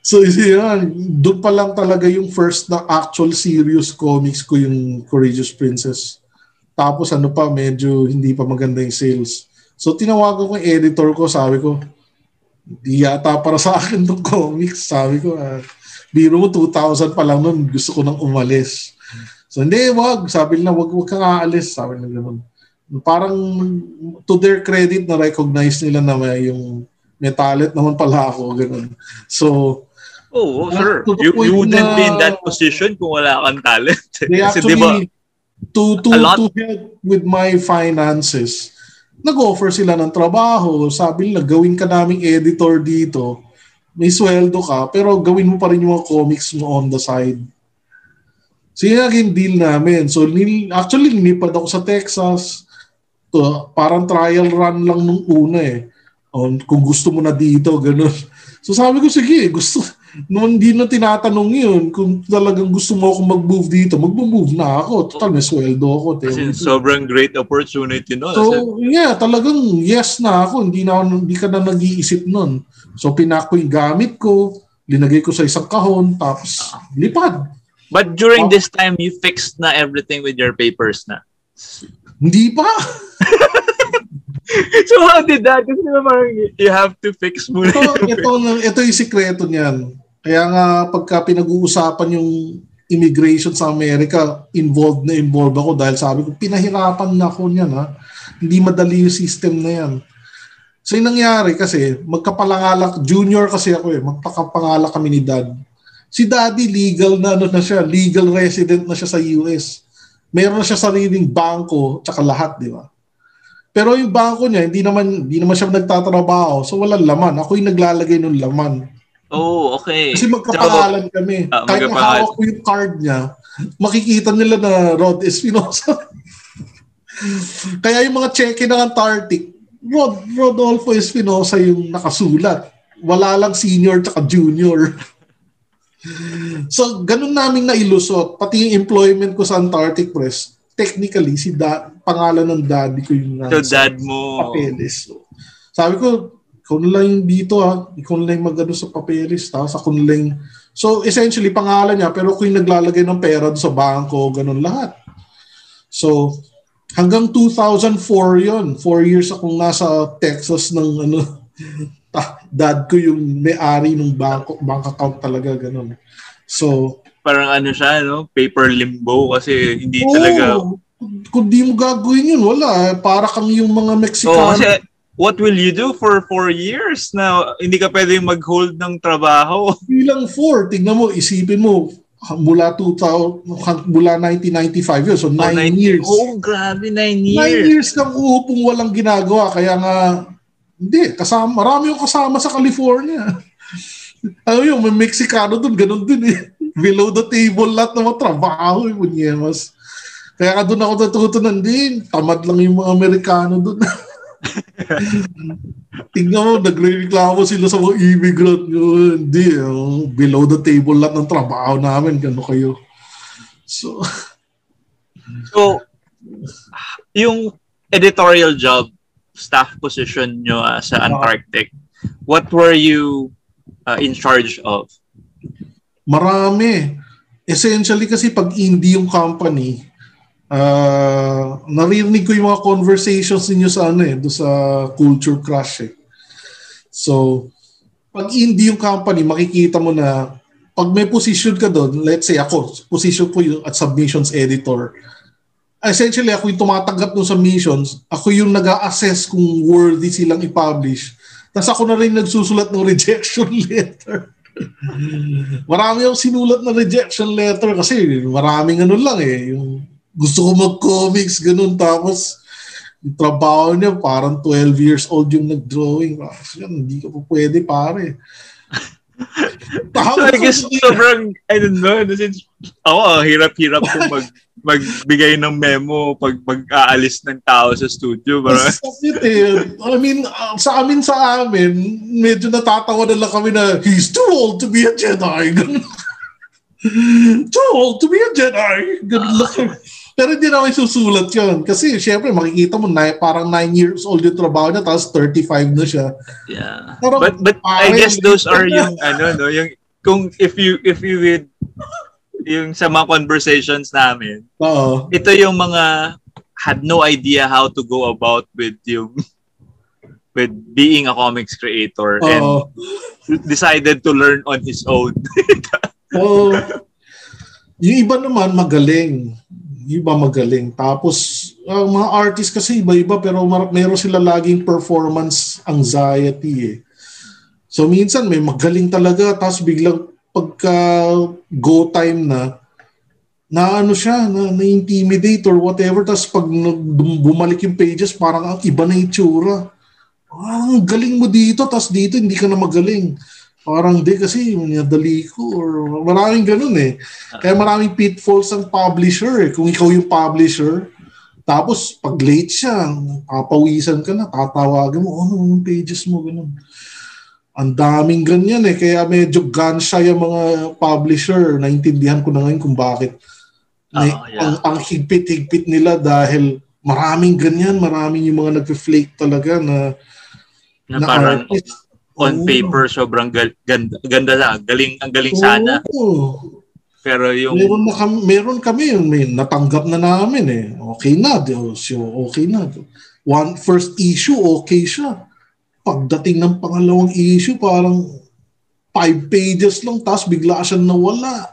So yun, doon pa lang talaga yung first na actual serious comics ko yung Courageous Princess. Tapos ano pa, medyo hindi pa maganda yung sales. So tinawagan ko yung editor ko, sabi ko, di yata para sa akin itong comics. Sabi ko, ah, biro mo two thousand pa lang nun, gusto ko nang umalis. So hindi, wag, sabi nila, wag, wag kang aalis. Sabi nila naman, parang to their credit na recognize nila na may yung may talent naman pala ako, ganun. So, oh, oh sir, you, you wouldn't na, be in that position kung wala kang talent. They actually, diba, to, to, to help with my finances, nag-offer sila ng trabaho. Sabi nila, gawin ka naming editor dito, may sweldo ka, pero gawin mo pa rin yung mga comics mo on the side. So, yun yung deal namin. So, actually, nilipad ako sa Texas. To, parang trial run lang nung una eh. Um, kung gusto mo na dito, gano'n. So sabi ko, sige, gusto, noon hindi na tinatanong yun, kung talagang gusto mo akong mag-move dito, mag-move na ako. Total, may sweldo ako. Kasi sobrang great opportunity nun. So, yeah, talagang yes na ako. Hindi, na, hindi ka na nag-iisip nun. So, pinako yung gamit ko, linagay ko sa isang kahon, tapos lipad. But during so, this time, you fixed na everything with your papers na? Hindi pa. So how did that? Kasi parang you have to fix muna. Ito, ito, ito yung sikreto niyan. Kaya nga pagka pinag-uusapan yung immigration sa Amerika, involved na involved ako dahil sabi ko, pinahirapan na ako niyan ha. Hindi madali yung system na yan. So yung nangyari kasi, magkapangalak, junior kasi ako eh, magkapangalak kami ni dad. Si daddy legal na ano na siya, legal resident na siya sa U S. meron na siya sariling bangko tsaka lahat, di ba? Pero yung bangko niya, hindi naman hindi naman siya nagtatrabaho. So walang laman. Ako yung naglalagay ng laman. Oh, okay. Kasi magkapangalan so, kami. Uh, Kahit nakahawak ko yung card niya, makikita nila na Rod Espinosa. Kaya yung mga check-in ng Antarctic, Rod, Rodolfo Espinosa yung nakasulat. Wala lang senior tsaka junior. So ganun namin nailusot. Pati yung employment ko sa Antarctic Press, technically, si da- pangalan ng daddy ko yung so, dad mo. Papeles. So, sabi ko, ikaw na lang yung dito ha. Ikaw na lang yung mag-ano sa papeles. Tapos ako na lang. So, essentially, pangalan niya. Pero ako yung naglalagay ng pera sa bangko, ganun lahat. So, hanggang two thousand four yon. Four years akong nasa Texas ng ano. Dad ko yung may-ari ng bank, bank account talaga, ganun. So, parang ano siya, no? Paper limbo kasi hindi oh, talaga... Kung di mo gagawin yun, wala. Para kami yung mga Mexicano. Oh, kasi what will you do for four years na hindi ka pwedeng mag-hold ng trabaho? Bilang four, tignan mo, isipin mo, mula, two thousand, mula nineteen ninety-five yun, so nine oh, years. Oh, grabe, nine years. Nine years kang uhupong walang ginagawa, kaya nga, hindi, kasama, marami yung kasama sa California. Ano yung may Mexicano doon, ganun doon eh. Below the table lahat ng mga trabaho eh, punyemas. Kaya ka doon ako natutunan din. Tamad lang yung mga Amerikano doon. Tingnan mo, nagre-reklamo sila sa mga immigrant nyo. Hindi, oh, below the table lahat ng trabaho namin. Gano'n kayo. So, so yung editorial job, staff position nyo uh, sa Antarctic, what were you Uh, in charge of? Marami. Essentially kasi pag indie yung company, uh, naririnig ko yung mga conversations ninyo sa ano eh, do sa Culture Crush eh. So, pag indie yung company, makikita mo na pag may position ka doon, let's say ako, position ko yung at submissions editor. Essentially, ako yung tumatanggap doon sa submissions, ako yung nag-a-assess kung worthy silang i-publish. Tapos ako na rin nagsusulat ng rejection letter. Marami akong sinulat ng rejection letter kasi maraming ano lang eh. Yung gusto ko mag-comics, ganun. Tapos yung trabaho niya parang twelve years old yung nag-drawing. Yan, hindi ka pa pwede pare. Tapos, so I guess sobrang, I don't know, is, oh, hirap-hirap kung mag, magbigay ng memo pag mag-aalis ng tao sa studio. It, eh. I mean, uh, sa amin sa amin, medyo natatawa na lang kami na, he's too old to be a Jedi. Too old to be a Jedi. Pero hindi naman susulat yun. Kasi syempre, makikita mo, na, parang nine years old yung trabaho niya, tapos thirty-five na siya. Yeah. Pero, but but I guess those are yung, ano, no, yung, kung if you, if you would, yung sa mga conversations namin. Oo. Ito yung mga had no idea how to go about with yung with being a comics creator. Oo. And decided to learn on his own. Oo. Yung iba naman magaling. Yung iba magaling. Tapos uh, mga artist kasi iba-iba pero mar- meron sila laging performance anxiety eh. So minsan may magaling talaga tapos biglang pagka go time na, na ano siya, na, na-intimidate or whatever. Tapos pag bumalik yung pages, parang iba na itsura. Ang ah, galing mo dito, tapos dito hindi ka na magaling. Parang di kasi, nadali ko. Or, maraming ganun eh. Kaya maraming pitfalls ng publisher eh. Kung ikaw yung publisher, tapos pag late siya, papawisan ka na, tatawagin mo, ano yung pages mo, ganun. Ang daming ganyan eh, kaya medyo gansya yung mga publisher. Naintindihan ko na ngayon kung bakit. Oh, yeah. Ang, ang higpit-higpit nila dahil maraming ganyan, maraming yung mga nag-flake talaga na... Na, na parang artist. On paper, oh, sobrang gal- ganda, ganda na, galing, ang galing sana. Oh. Pero yung... Meron, na kami, meron kami, may natanggap na namin eh. Okay na, so okay na. One first issue, okay siya. Pagdating ng pangalawang issue, parang five pages lang, tapos bigla siya nawala.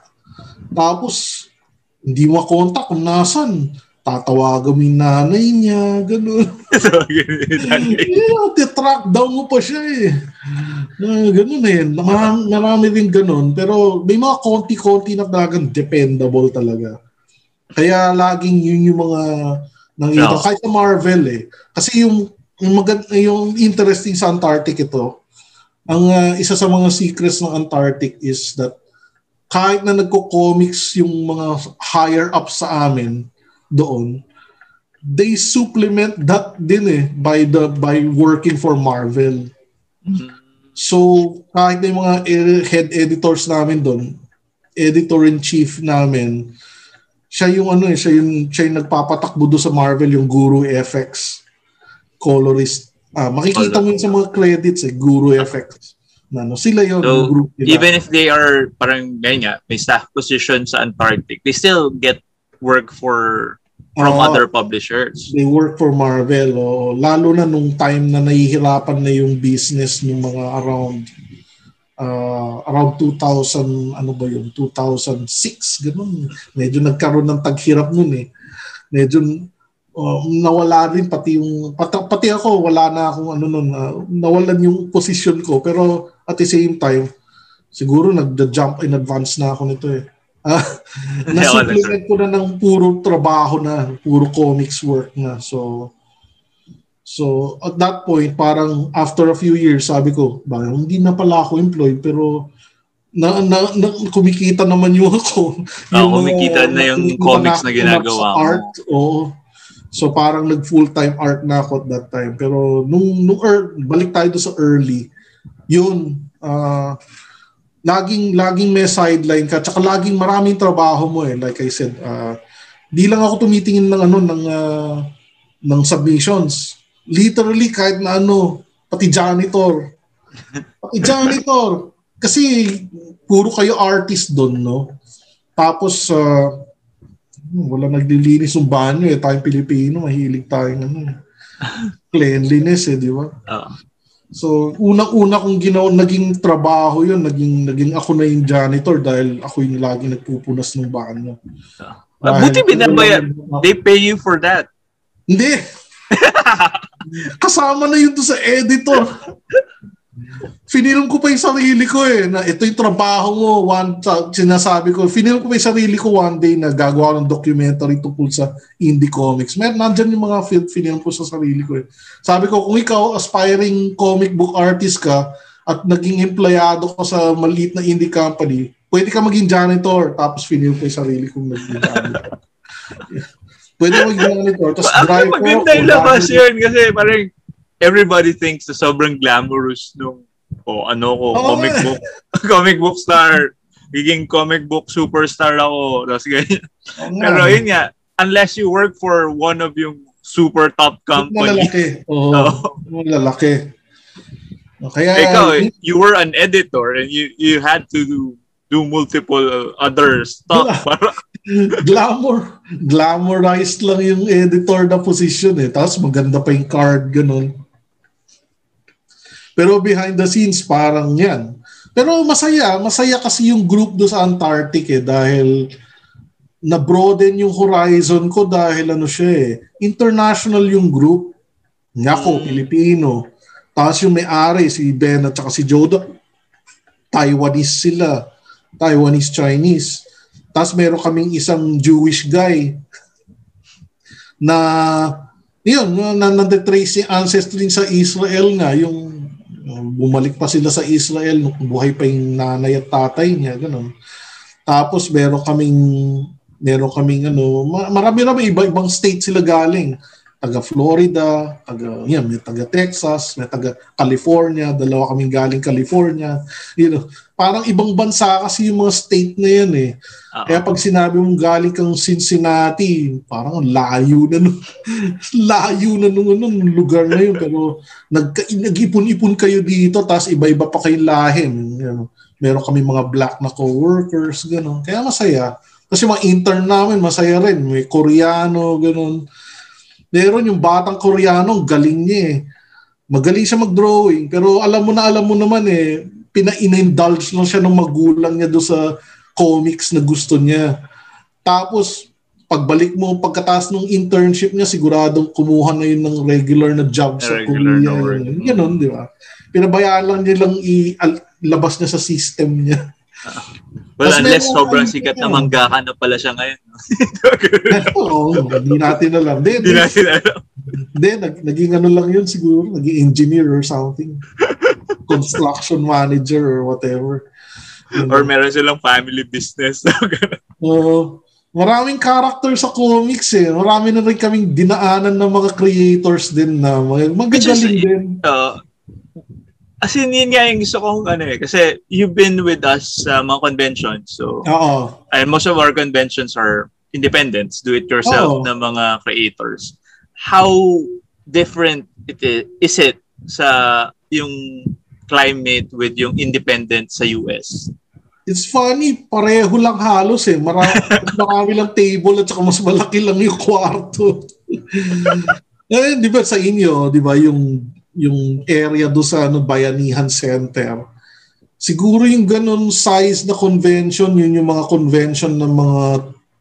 Tapos, hindi makontak kung nasan. Tatawagan mo yung nanay niya, gano'n. Yeah, titrack down mo pa siya eh. Gano'n eh. Marami, marami rin gano'n. Pero may mga konti-konti na talagang dependable talaga. Kaya laging yun yung mga nakikita. No. Kahit sa Marvel eh. Kasi yung yung, mag- yung interesting sa Antarctic ito, ang uh, isa sa mga secrets ng Antarctic is that kahit na nagko-comics yung mga higher-up sa amin doon, they supplement that din eh by, the, by working for Marvel. Mm-hmm. So kahit na yung mga head editors namin doon, editor-in-chief namin, siya yung ano eh, siya yung, siya yung nagpapatakbo doon sa Marvel, yung Guru F X colorist. Ah, makikita mo yun sa mga credits eh, Guru F X. Ano, sila yun. So, group nila. Even if they are parang ganyan nga, may staff position sa Antarctic, they still get work for from uh, other publishers. They work for Marvel. Oh, lalo na nung time na nahihirapan na yung business ng mga around Uh, around two thousand, ano ba yun, two thousand six, ganun. Medyo nagkaroon ng taghirap nun eh. Medyo uh, nawala rin pati yung, pati, pati ako, wala na akong ano nun, uh, nawalan yung position ko. Pero at the same time, siguro nagda-jump in advance na ako nito eh. Uh, Nasuplinan ko na ng puro trabaho na, puro comics work na. So, So, at that point, parang after a few years, sabi ko, parang hindi na pala ako employed, pero na, na, na, kumikita naman yung ako. Oh, yung, kumikita uh, na yung comics na ginagawa art, oo. So, parang nag-full-time art na ako at that time. Pero, nung, nung er, balik tayo sa early, yun, uh, laging, laging may sideline ka, tsaka laging maraming trabaho mo eh. Like I said, uh, di lang ako tumitingin ng ano, ng, uh, ng submissions. Literally, kahit na ano, pati janitor. Pati janitor. Kasi, puro kayo artist doon, no? Tapos, uh, wala naglilinis ng banyo eh. Tayong Pilipino, mahilig tayong ano, cleanliness eh, di ba? Uh. So, unang-una kong ginawa, naging trabaho yun, naging, naging ako na yung janitor dahil ako yung lagi nagpupunas ng banyo. Uh. Buti binabayan. They pay you for that. Hindi. Kasama na yun to sa editor. Finilm ko pa yung sarili ko eh na ito yung trabaho mo. One, sinasabi ko, finilm ko pa yung sarili ko one day na gagawa ng documentary tungkol sa indie comics. Meron nandyan yung mga finilm ko sa sarili ko eh. Sabi ko, kung ikaw aspiring comic book artist ka at naging empleyado ko sa maliit na indie company, pwede ka maging janitor. Tapos finilm ko yung sarili ko maging janitor. Pwede mo i-monitor. Tapos drive ko. Maganda yung labas yun kasi parang everybody thinks na sobrang glamorous nung o oh, ano ko, oh, comic eh. book comic book star. Giging comic book superstar ako. Tapos ganyan. Oh, pero yun nga, unless you work for one of yung super top company. Malalaki. Oo. Oh, malalaki. Kaya, ikaw, eh, you were an editor and you you had to do, do multiple other stuff. Para glamour. Glamorized lang yung editor na position eh. Tapos maganda pa yung card, ganun. Pero behind the scenes, parang yan. Pero masaya. Masaya kasi yung group do sa Antarctic eh. Dahil na-broaden yung horizon ko dahil ano siya eh. International yung group. Nako, mm. Pilipino. Tapos yung may-ari, si Ben at saka si Joda. Taiwanese sila. Taiwanese, Chinese. Tapos meron kaming isang Jewish guy na yun, na nade-trace yung ancestry sa Israel nga, yung bumalik pa sila sa Israel nung buhay pa yung nanay at tatay niya, ganun. Tapos meron kaming meron kaming ano, marami na iba-ibang state sila galing. Taga Florida, taga, yan, may taga Texas, may taga California, dalawa kaming galing California. You know, parang ibang bansa kasi yung mga state na yan eh. Uh-huh. Kaya pag sinabi mong galing kang Cincinnati, parang layo na nung, layo na nung, nung lugar na yun. Pero nagka, nag-ipon-ipon kayo dito, tapos iba-iba pa kayong lahi. You know, meron kami mga black na co-workers, gano'n. Kaya masaya. Kasi mga intern namin, masaya rin. May Koreano, gano'n. Meron yung batang Koreano, galing niya eh. Magaling siya mag-drawing. Pero alam mo na, alam mo naman eh, pina-indulge lang siya ng magulang niya doon sa comics na gusto niya. Tapos, pagbalik mo, pagkataas ng internship niya, siguradong kumuha na yun ng regular na job sa regular Korea. Regular na work. Ganon, di ba? Pinabayaan lang niya lang ilabas niya sa system niya. Well, mas unless sobrang sikat na mangga ka na pala siya ngayon. Oo, hindi natin alam. Hindi natin alam. Hindi, naging ano lang yun siguro, naging engineer or something. Construction manager or whatever. Or meron silang family business. Oo. Maraming character sa comics eh. Marami na rin kaming dinaanan ng mga creators din na magagaling din. Uh, as in, yun nga yung gusto kong ano eh. Kasi you've been with us sa uh, mga conventions. So, uh-oh. And most of our conventions are independents, do-it-yourself na mga creators. How different it is, is it sa yung climate with yung independent sa U S? It's funny, pareho lang halos eh. Marami, marami lang table at saka mas malaki lang yung kwarto. Eh, di ba sa inyo, di ba yung, yung area do sa ano, Bayanihan Center, siguro yung ganun size na convention, yun yung mga convention ng mga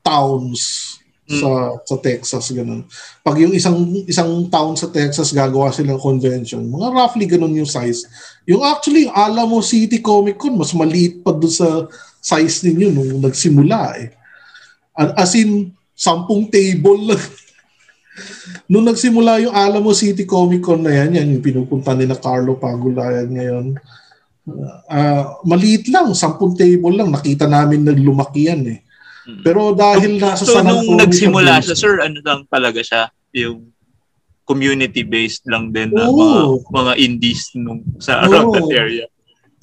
towns mm. sa sa Texas. Ganun. Pag yung isang, isang town sa Texas, gagawa silang convention, mga roughly ganun yung size. Yung actually, Alamo City Comic Con, mas maliit pa doon sa size ninyo nung nagsimula eh. As in, sampung table lang. Nung nagsimula yung Alamo City Comic Con na yan, yan yung pinupunta ni na Carlo Pagulayan ngayon. Uh, maliit lang, sampung table lang. Nakita namin naglumaki yan eh. Pero dahil so, nasa so, San Antonio... So, nung nagsimula siya, sir, ano lang talaga siya? Yung... community-based lang din na mga, mga indies nung, sa around Oo. that area.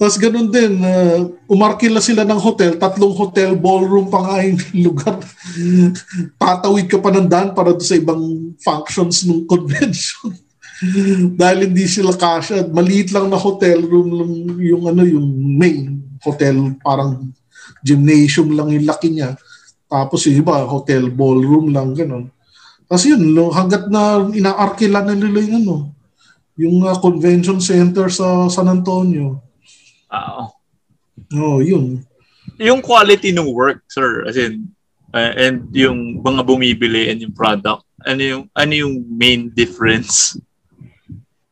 Tapos ganun din, uh, umarkila sila ng hotel, tatlong hotel, ballroom pa nga yung lugar. Patawid ka pa ng daan para sa ibang functions ng convention. Dahil hindi sila kasha. Maliit lang na hotel room yung, ano, yung main hotel, parang gymnasium lang yung laki niya. Tapos yung iba, hotel, ballroom lang, ganun. Kasi yun, hanggat na inaarkila na nila yung ano, yung uh, convention center sa San Antonio. Oo. Oo, oh, yun. Yung quality ng work, sir, as in, uh, and yung mga bumibili and yung product, ano yung, ano yung main difference?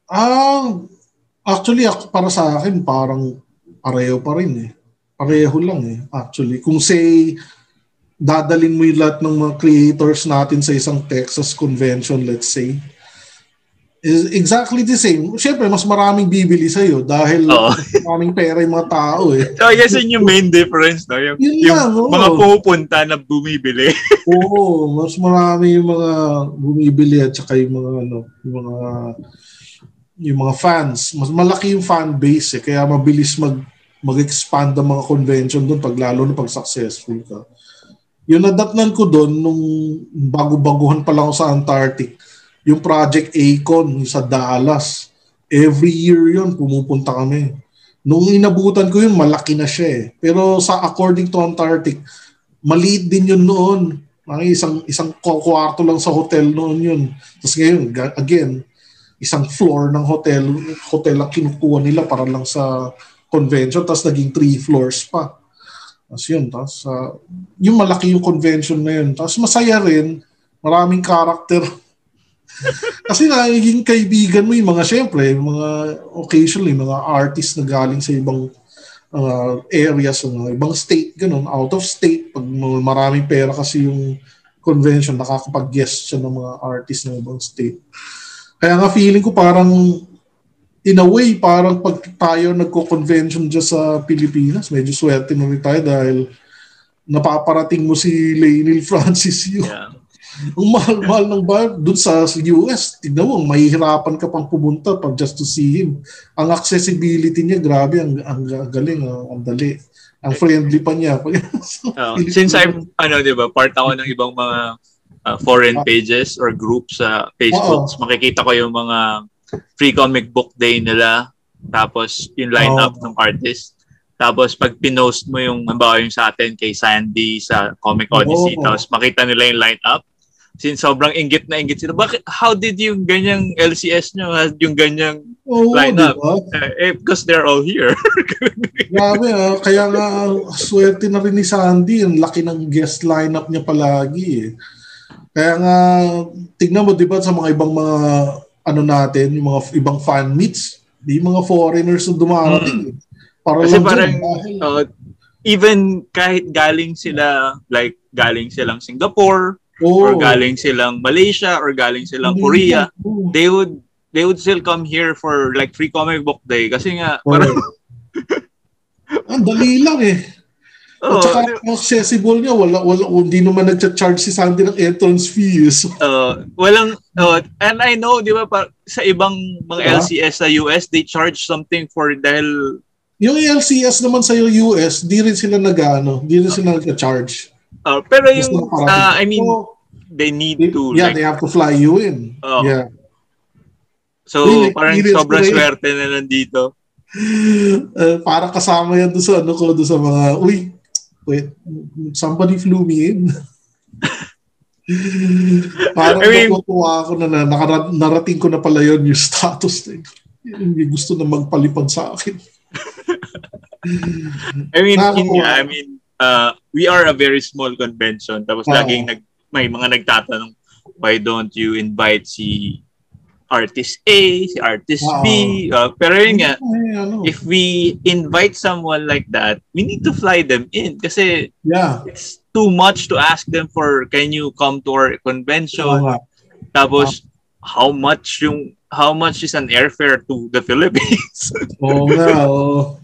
Ah, actually, para sa akin, parang pareho pa rin eh. Pareho lang eh, actually. Kung say, dadalin mo yung lahat ng mga creators natin sa isang Texas convention, let's say, is exactly the same. Siyempre, mas maraming bibili sa'yo dahil oh. maraming pera yung mga tao eh. So, I guess yun yung main difference, no? Yung, yun yung lang, oh. mga pupunta na bumibili. Oo, mas marami yung mga bumibili at saka yung mga, ano, yung mga, yung mga fans. Mas malaki yung fan base eh, kaya mabilis mag, mag-expand ang mga convention doon pag lalo na pag successful ka. Yung nadatnan ko doon nung bago-baguhan pa lang sa Antarctic, yung Project Acon sa Dallas. Every year yun, pumupunta kami. Nung inabutan ko yun, malaki na siya eh. Pero sa according to Antarctic, maliit din yun noon. Isang, isang kwarto lang sa hotel noon yun. Tapos ngayon, again, isang floor ng hotel, hotel ang kinukuha nila para lang sa convention. Tapos naging three floors pa. Tapos yun, tapos uh, yung malaki yung convention na yun. Tapos masaya rin, maraming karakter. Kasi nagiging kaibigan mo yung mga, syempre, yung mga occasionally, mga artists na galing sa ibang uh, areas, uh, ibang state, ganun, out of state. Pag maraming pera kasi yung convention, nakakapag-guest siya ng mga artists ng ibang state. Kaya nga feeling ko parang... in a way, parang pag tayo nagko-convention dyan sa Pilipinas, medyo swerte na rin tayo dahil napaparating mo si Lainil Francis yun. Yeah. Ang mahal-mahal ng bar dun sa U S, tignan mo, mahihirapan ka pang pumunta pag just to see him. Ang accessibility niya, grabe, ang, ang galing, ang dali. Ang friendly pa niya. Oh, since I'm, ano, diba, part ako ng ibang mga uh, foreign pages or groups sa uh, Facebook, Uh-oh. makikita ko yung mga free comic book day nila, tapos yung lineup oh. ng artist, tapos pag pinost mo yung halimbawa yung sa atin kay Sandy sa Comic Odyssey, oh. tapos makita nila yung lineup, since sobrang inggit na inggit sila, bakit, how did yung ganyang L C S nyo has yung ganyang oh, lineup uh, eh, because they're all here. Grabe, ah. Kaya nga swerte na rin ni Sandy, ang laki ng guest lineup niya palagi eh. Kaya nga tignan mo, diba, sa mga ibang mga ano natin, yung mga ibang fan meets, yung mga foreigners na dumarating. Mm. Para kasi lang parang, dyan, dahil, uh, even kahit galing sila, like galing silang Singapore, oh, or galing silang Malaysia, or galing silang Korea, oh, they would they would still come here for like free comic book day. Kasi nga, oh, parang... Ang dali lang eh. Oh, at saka ang accessible niya, wala, wala, hindi naman nag-charge si Sandy ng entrance fees. Uh, walang, uh, and I know, di ba, pa, sa ibang mga uh, L C S sa U S, they charge something for dahil... Yung L C S naman sa U S, di rin sila nag-ano, di rin sila nag-charge. Uh, pero yung, uh, I mean, so, they need they, to... Yeah, like, they have to fly you in. Uh, yeah. So, so parang sobrang swerte na nandito. Uh, parang kasama yan doon sa, ano ko, doon sa mga, uy, wait, somebody flew me in. Parang I mean, nakukuha ako na, na nakara- narating ko na pala yun, yung status na yun. Gusto na magpalipad sa akin. I mean, Kenya, I mean, uh, we are a very small convention. Tapos uh-huh. laging nag, may mga nagtatanong, why don't you invite si Artist A, si Artist uh-huh. B? Uh, pero yun nga, if we invite someone like that, we need to fly them in kasi yeah. it's too much to ask them for, can you come to our convention? Uh-huh. Tapos, uh-huh. how much yung, how much is an airfare to the Philippines? Oo nga, oo.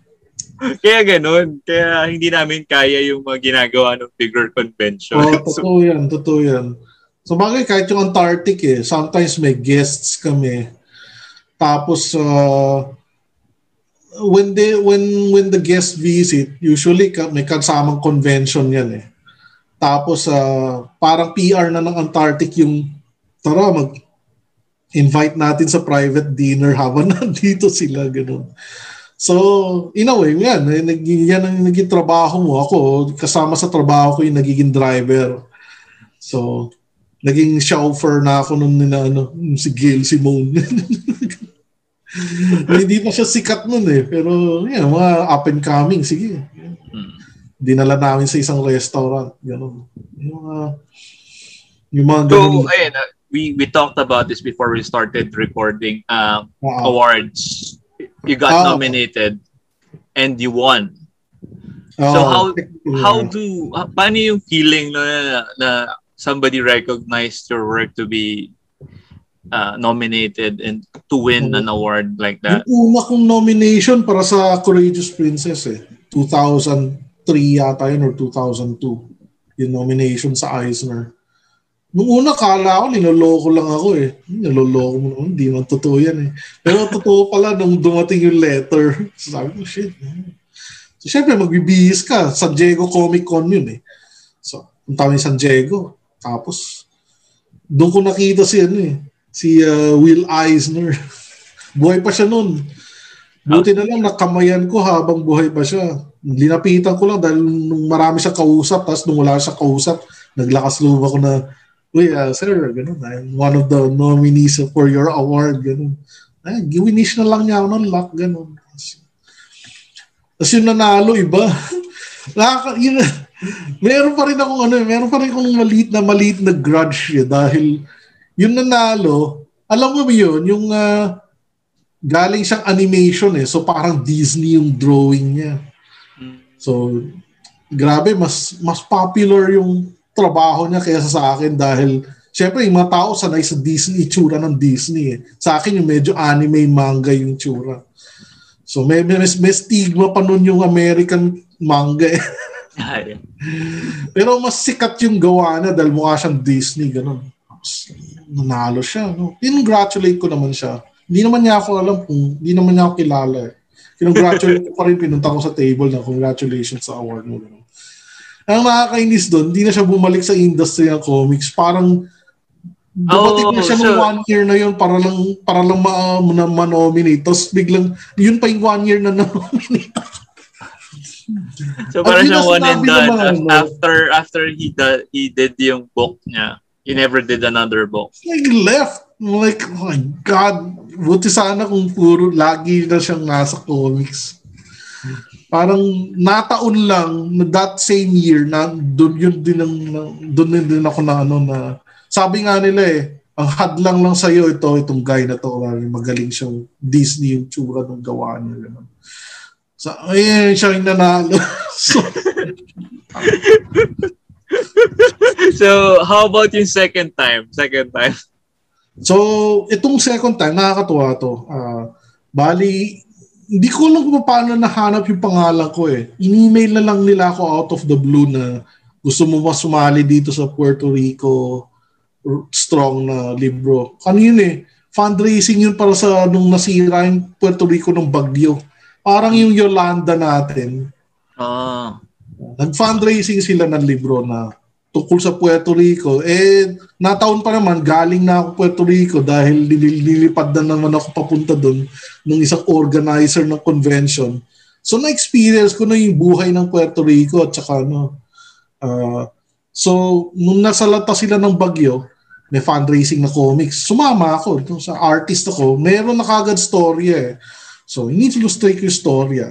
Kaya ganun. Kaya hindi namin kaya yung mga ginagawa ng bigger convention. Oo, oh, totoo so, yan, totoo yan. So bagay, kahit yung Antarctic eh, sometimes may guests kami. Tapos, uh, when they when when the guests visit, usually may kasamang convention yan eh. Tapos uh, parang P R na ng Antarctic yung tara mag invite natin sa private dinner habang nandito sila ganoon. So in a way yan, yan ang naging trabaho mo. Ako kasama sa trabaho ko yung nagiging driver. So naging chauffeur na ako nung nina, ano, si Gail Simone. Hindi pa siya sikat nun eh, pero yeah, mga up and coming, sige. Hmm. Dinala namin sa isang restaurant, gano'n. Yung mga, yung mga so, ayun, uh, we, we talked about this before we started recording uh, wow. awards. You got ah. nominated and you won. Oh. So how, how do, paano yung feeling na, na somebody recognized your work to be Uh, nominated and to win an award like that? Yung una kong nomination para sa Courageous Princess eh. two thousand three yata yun or two thousand two. Yung nomination sa Eisner. Nung una, kala ko, niloloko lang ako eh. Niloloko mo naman, hindi man totoo yan eh. Pero totoo pala nung dumating yung letter. Sabi ko, shit. So, syempre, magbibihis ka. San Diego Comic Con yun eh. So, punta kami San Diego. Tapos, doon ko nakita si ano eh. Si uh, Will Eisner. Buhay pa siya nun. Buti na lang nakamayan ko habang buhay pa siya. Linapitan ko lang dahil nung marami siya kausap, tapos nung wala siya kausap, naglakas loob ako na, uy, uh, sir, ganun, I'm one of the nominees for your award, ganun. Ay, winish na lang niya ako ng luck, ganun. Tapos yun nanalo, iba. Nakaka- yun, meron pa rin akong ano, meron pa rin akong maliit na maliit na grudge eh, dahil yung nanalo, alam mo ba yun, yung uh, galing siyang animation eh. So parang Disney yung drawing niya. So grabe, mas mas popular yung trabaho niya kaysa sa akin dahil syempre yung mga tao sanay sa Disney, itsura ng Disney eh. Sa akin yung medyo anime, manga yung itsura. So may, may, may stigma pa nun yung American manga eh. Pero mas sikat yung gawa niya dahil mukha siyang Disney, ganun. Nanalo siya, no? Congratulate ko naman siya. Hindi naman niya ako alam kung hindi naman niya ako kilala eh. Congratulate ko pa rin, pinunta ko sa table na congratulations sa award mo. No? Ang nakakainis doon, hindi na siya bumalik sa industry ng comics. Parang dapating oh, na siya so, ng one year na yun para lang, para lang ma, na, manominate. Tapos biglang, yun pa yung one year na nanominate. So parang siya one and done. Naman, after, after he, da, he did yung book niya, he never did another book. Like left. Like, oh my God. Buti sana kung puro lagi na siyang nasa comics. Parang nataon lang, that same year, na doon yun din, ang, doon din ako na ano na, sabi nga nila eh, ang hadlang lang sa'yo ito, itong guy na to, magaling siyang Disney yung tsura ng gawa niya. So, ayun, siya yung nanalo. So, so, how about yung second time? Second time. So, itong second time, nakakatuwa to. Uh, bali, hindi ko lang kung paano nahanap yung pangalan ko eh. In-email na lang nila ako out of the blue na gusto mo ba sumali dito sa Puerto Rico strong na libro. Ano yun eh? Fundraising yun para sa nung nasira yung Puerto Rico ng bagyo. Parang yung Yolanda natin. Ah. Nag-fundraising sila ng libro na tukol sa Puerto Rico. Eh, nataon pa naman, galing na ako Puerto Rico dahil nililipad na naman ako papunta doon ng isang organizer ng convention. So, na-experience ko na yung buhay ng Puerto Rico at saka ano. Uh, so, nung nasalata sila ng bagyo, may fundraising na comics. Sumama ako sa artist ako. Meron na kagad storya eh. So, in-illustrate ko yung storya.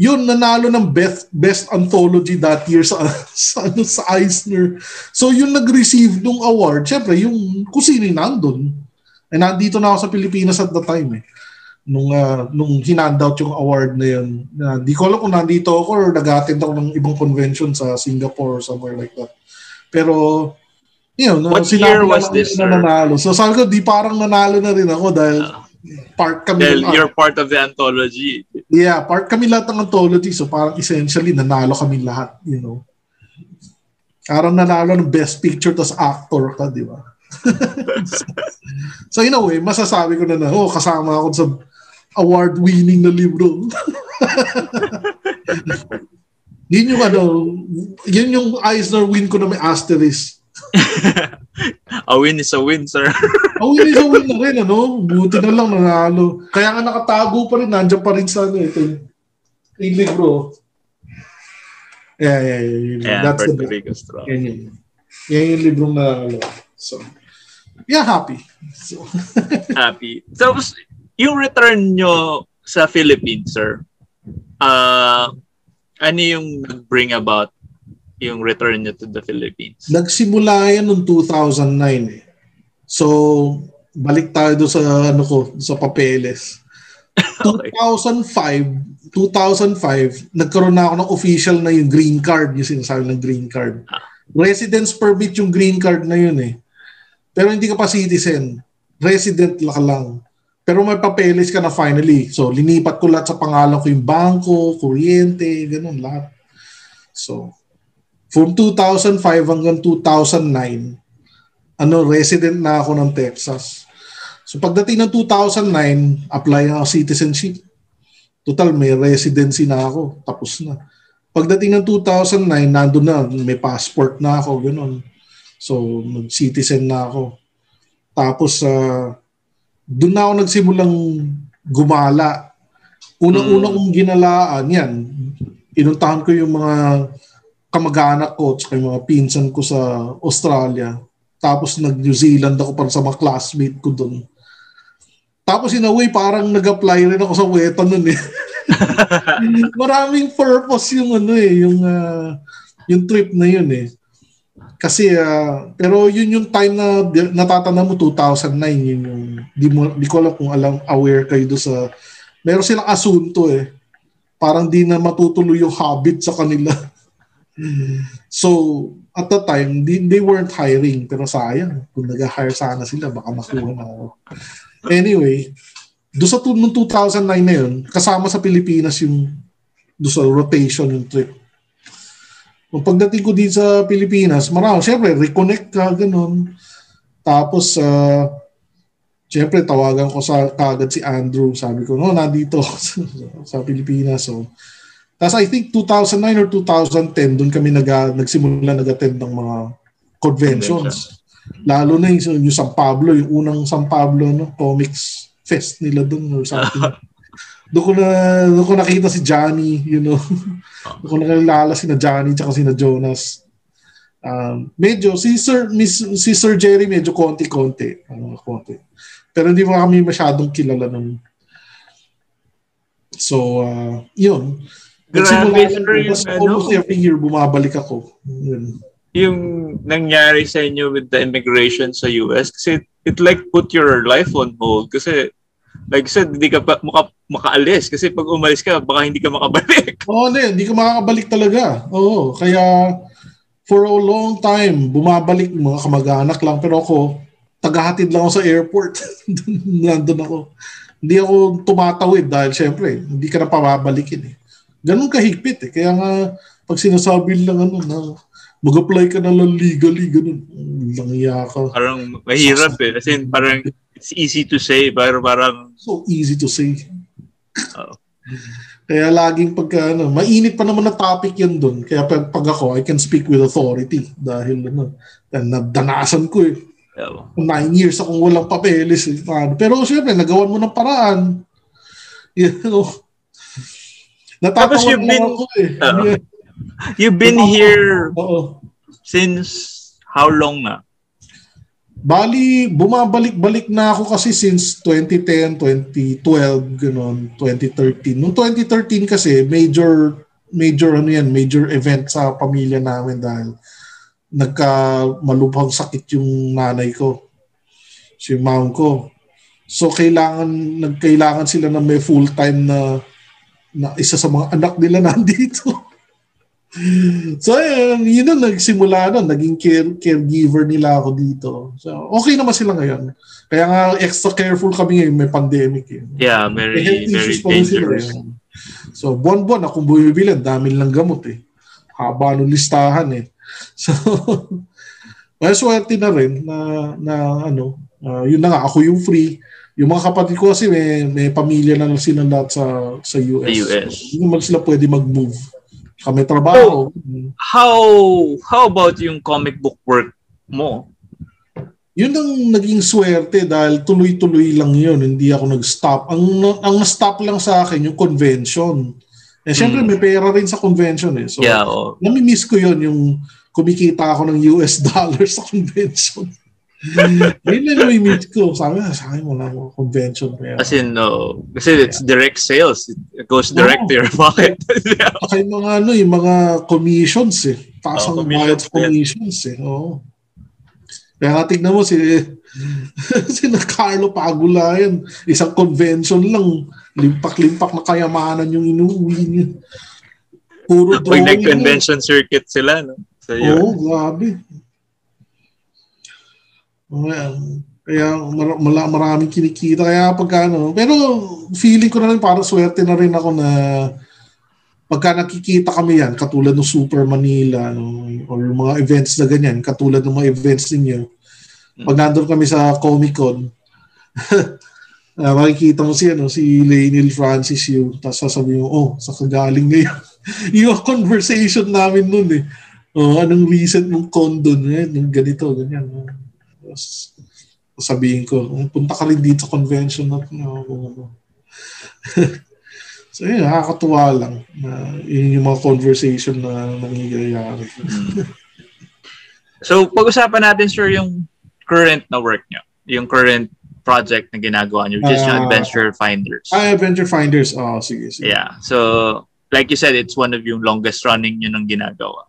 Yun, nanalo ng best, best anthology that year sa, sa, sa Eisner. So, yung nag-receive nung award, syempre, yung kusino yung nandun. And nandito na ako sa Pilipinas at the time eh. Nung, uh, nung hinandout yung award na yun. Uh, di ko alam kung nandito ako or nag-attend ako ng ibang convention sa Singapore or somewhere like that. Pero, yun, know, sinabi na lang this, na nanalo. So, sabi ko, di parang nanalo na rin ako dahil... Uh. Part kami well, ng, you're part of the anthology. Yeah, part kami lahat ng anthology. So parang essentially nanalo kami lahat, you know. Parang nanalo ng best picture tas actor ka, di ba? so, so in a way, masasabi ko na na, oh, kasama ako sa award-winning na libro. Yun yung ano, yun yung Eisner win ko na may asterisk. A win is a win, sir. A win is a win na rin, ano? Buti na lang nanalo. Kaya nga nakatago pa rin, nandiyan pa rin sa ano, ito. Really, bro. Yeah, yeah, yeah. yeah. yeah That's the biggest draw. Yan yun. Yan yung librong nanalo. So, yeah, happy. So. Happy. So, yung return nyo sa Philippines, sir, uh, ano yung bring about yung return niya to the Philippines? Nagsimula yan noong two thousand nine eh. So, balik tayo doon sa, ano ko, sa papeles. Okay. two thousand five, two thousand five, nagkaroon na ako ng official na yung green card, yung sinasabi ng green card. Ah. Residence permit yung green card na yun eh. Pero hindi ka pa citizen. Resident ka lang. Pero may papeles ka na finally. So, linipat ko lahat sa pangalan ko yung bangko, kuryente, ganun lahat. So, from two thousand five hanggang two thousand nine, ano, resident na ako ng Texas. So pagdating ng two thousand nine, apply na ako citizenship. Total, may residency na ako. Tapos na. Pagdating ng two thousand nine, nandun na, may passport na ako, gano'n. So, nag-citizen na ako. Tapos, uh, doon na ako nagsimulang gumala. Unang-una kong ginalaan, yan, inuntahan ko yung mga kamag-anak ko at yung mga pinsan ko sa Australia. Tapos nag-New Zealand ako para sa mga classmate ko doon. Tapos in a way, parang nag-apply rin ako sa weta noon eh. Maraming purpose yung ano eh, yung, uh, yung trip na yun eh. Kasi, uh, pero yun yung time na natatanda mo, two thousand nine, yun yung, di, mo, di ko alam kung alam, aware kayo doon sa, meron silang asunto eh. Parang di na matutuloy yung habit sa kanila. So, at the time, they, they weren't hiring. Pero sayang, kung nag-hire sana sila, baka makuha na ako. Anyway, doon sa noong two thousand nine na yun, kasama sa Pilipinas yung doon sa rotation yung trip. Kung pagdating ko din sa Pilipinas, marami, syempre, reconnect ka, ganun. Tapos, uh, syempre, tawagan ko sa kagad si Andrew. Sabi ko, no, nandito sa Pilipinas. So, tapos I think two thousand nine or two thousand ten, doon kami nag- nagsimula nag-attend ng mga conventions. Lalo na yung, yung San Pablo, yung unang San Pablo, no, Comics Fest nila doon or something. Doon ko na, doon ko nakita si Johnny, you know. Doon ko nakilala si na Johnny tsaka si na Jonas. Um, medyo, si Sir, Miss, si Sir Jerry medyo konti-konti. Ano, konti. Pero hindi mo kami masyadong kilala nun. So, uh, yun. Grabe, almost ano, every year bumabalik ako. Yun. Yung nangyari sa inyo with the immigration sa U S, kasi it, it like put your life on hold kasi like said, hindi ka pa maka, makaalis kasi pag umalis ka, baka hindi ka makabalik. Oo, oh, hindi ka makakabalik talaga. Oo, kaya for a long time, bumabalik mga kamag-anak lang. Pero ako, tagahatid lang ako sa airport. Nandun ako. Hindi ako tumatawid dahil syempre, hindi ka na pababalikin eh. Ganun kahigpit eh. Kaya nga, pag sinasabi lang ano na, mag-apply ka na lang legally, ganun. Langiya ka. Parang mahirap eh. Kasi parang it's easy to say, pero parang... So easy to say. Oh. Kaya laging pagka, ano, mainit pa naman na topic yan dun. Kaya pag, pag ako, I can speak with authority. Dahil, ano, nadanasan ko eh. Yeah. Nine years akong walang papeles eh. Pero syempre, nagawan mo ng paraan. You know? Natatawan mo been... ako eh. Uh-huh. Yeah. You've been so, here uh-oh. since how long na? Bali, bumabalik-balik na ako kasi since twenty ten, twenty twelve, ganun, twenty thirteen. Noong twenty thirteen kasi, major, major ano yan, major event sa pamilya namin dahil nagka-malubhang sakit yung nanay ko, si mom ko. So, kailangan, nagkailangan sila na may full-time na, na isa sa mga anak nila nandito. So, yun, yun na, nagsimula na, naging care, caregiver nila ako dito. So, okay naman sila ngayon. Kaya nga, extra careful kami ngayon, may pandemic. Eh. Yeah, very, eh, very dangerous. So, buwan-buwan, akong bumibilan, dami lang gamot eh. Haba nung listahan eh. So, well, swerte na rin na, na ano, uh, yun na nga, ako yung free. Yung mga kapatid ko kasi may, may pamilya na sila lahat sa, sa U S. U S. So, hindi naman sila pwede mag-move. Kami trabaho. So, how how about yung comic book work mo? Yun ang naging swerte dahil tuloy-tuloy lang yun. Hindi ako nag-stop. Ang ang stop lang sa akin yung convention. Eh syempre hmm. may pera rin sa convention eh. So yeah, oh. nami-miss ko yun yung kumikita ako ng U S dollars sa convention. Yun na nami-miss ko. Sabi na, sabi mo lang ako convention pera. As in, no. Kasi it's direct sales. It goes direct oh. to your pocket. Saka yung mga, ano, yung mga commissions eh. Taas ang bayad sa commissions eh. Oo. Kaya tignan mo si, si Carlo Pagulayan. Isang convention lang. Limpak-limpak na kayamanan yung inuwi niya. Puro drawing. Pag nag-convention circuit sila, no? So, oo, grabe. Kaya mar- maraming kinikita. Kaya pagka, ano, pero feeling ko na rin, para swerte na rin ako na pagka nakikita kami yan, katulad ng Super Manila no, or mga events na ganyan, katulad ng mga events ninyo. Pag nandun kami sa Comic-Con, uh, makikita mo siya, no, si Lainil Francis yun, tapos sasabihin mo, oh, sa kagaling na yun. Yung conversation namin nun eh. Oh, anong recent mong con dun, eh, ganito, ganyan. No? Tapos sabihin ko, punta ka rin dito sa convention na no. So yun, nakakatuwa lang. Uh, yun yung mga conversation na nangyayari. So, pag-usapan natin, sir, yung current na work nyo. Yung current project na ginagawa nyo, which uh, is yung Adventure Finders. Ah, Adventure Finders. Oh, sige, sige. Yeah. So, like you said, it's one of yung longest running yun ang ginagawa.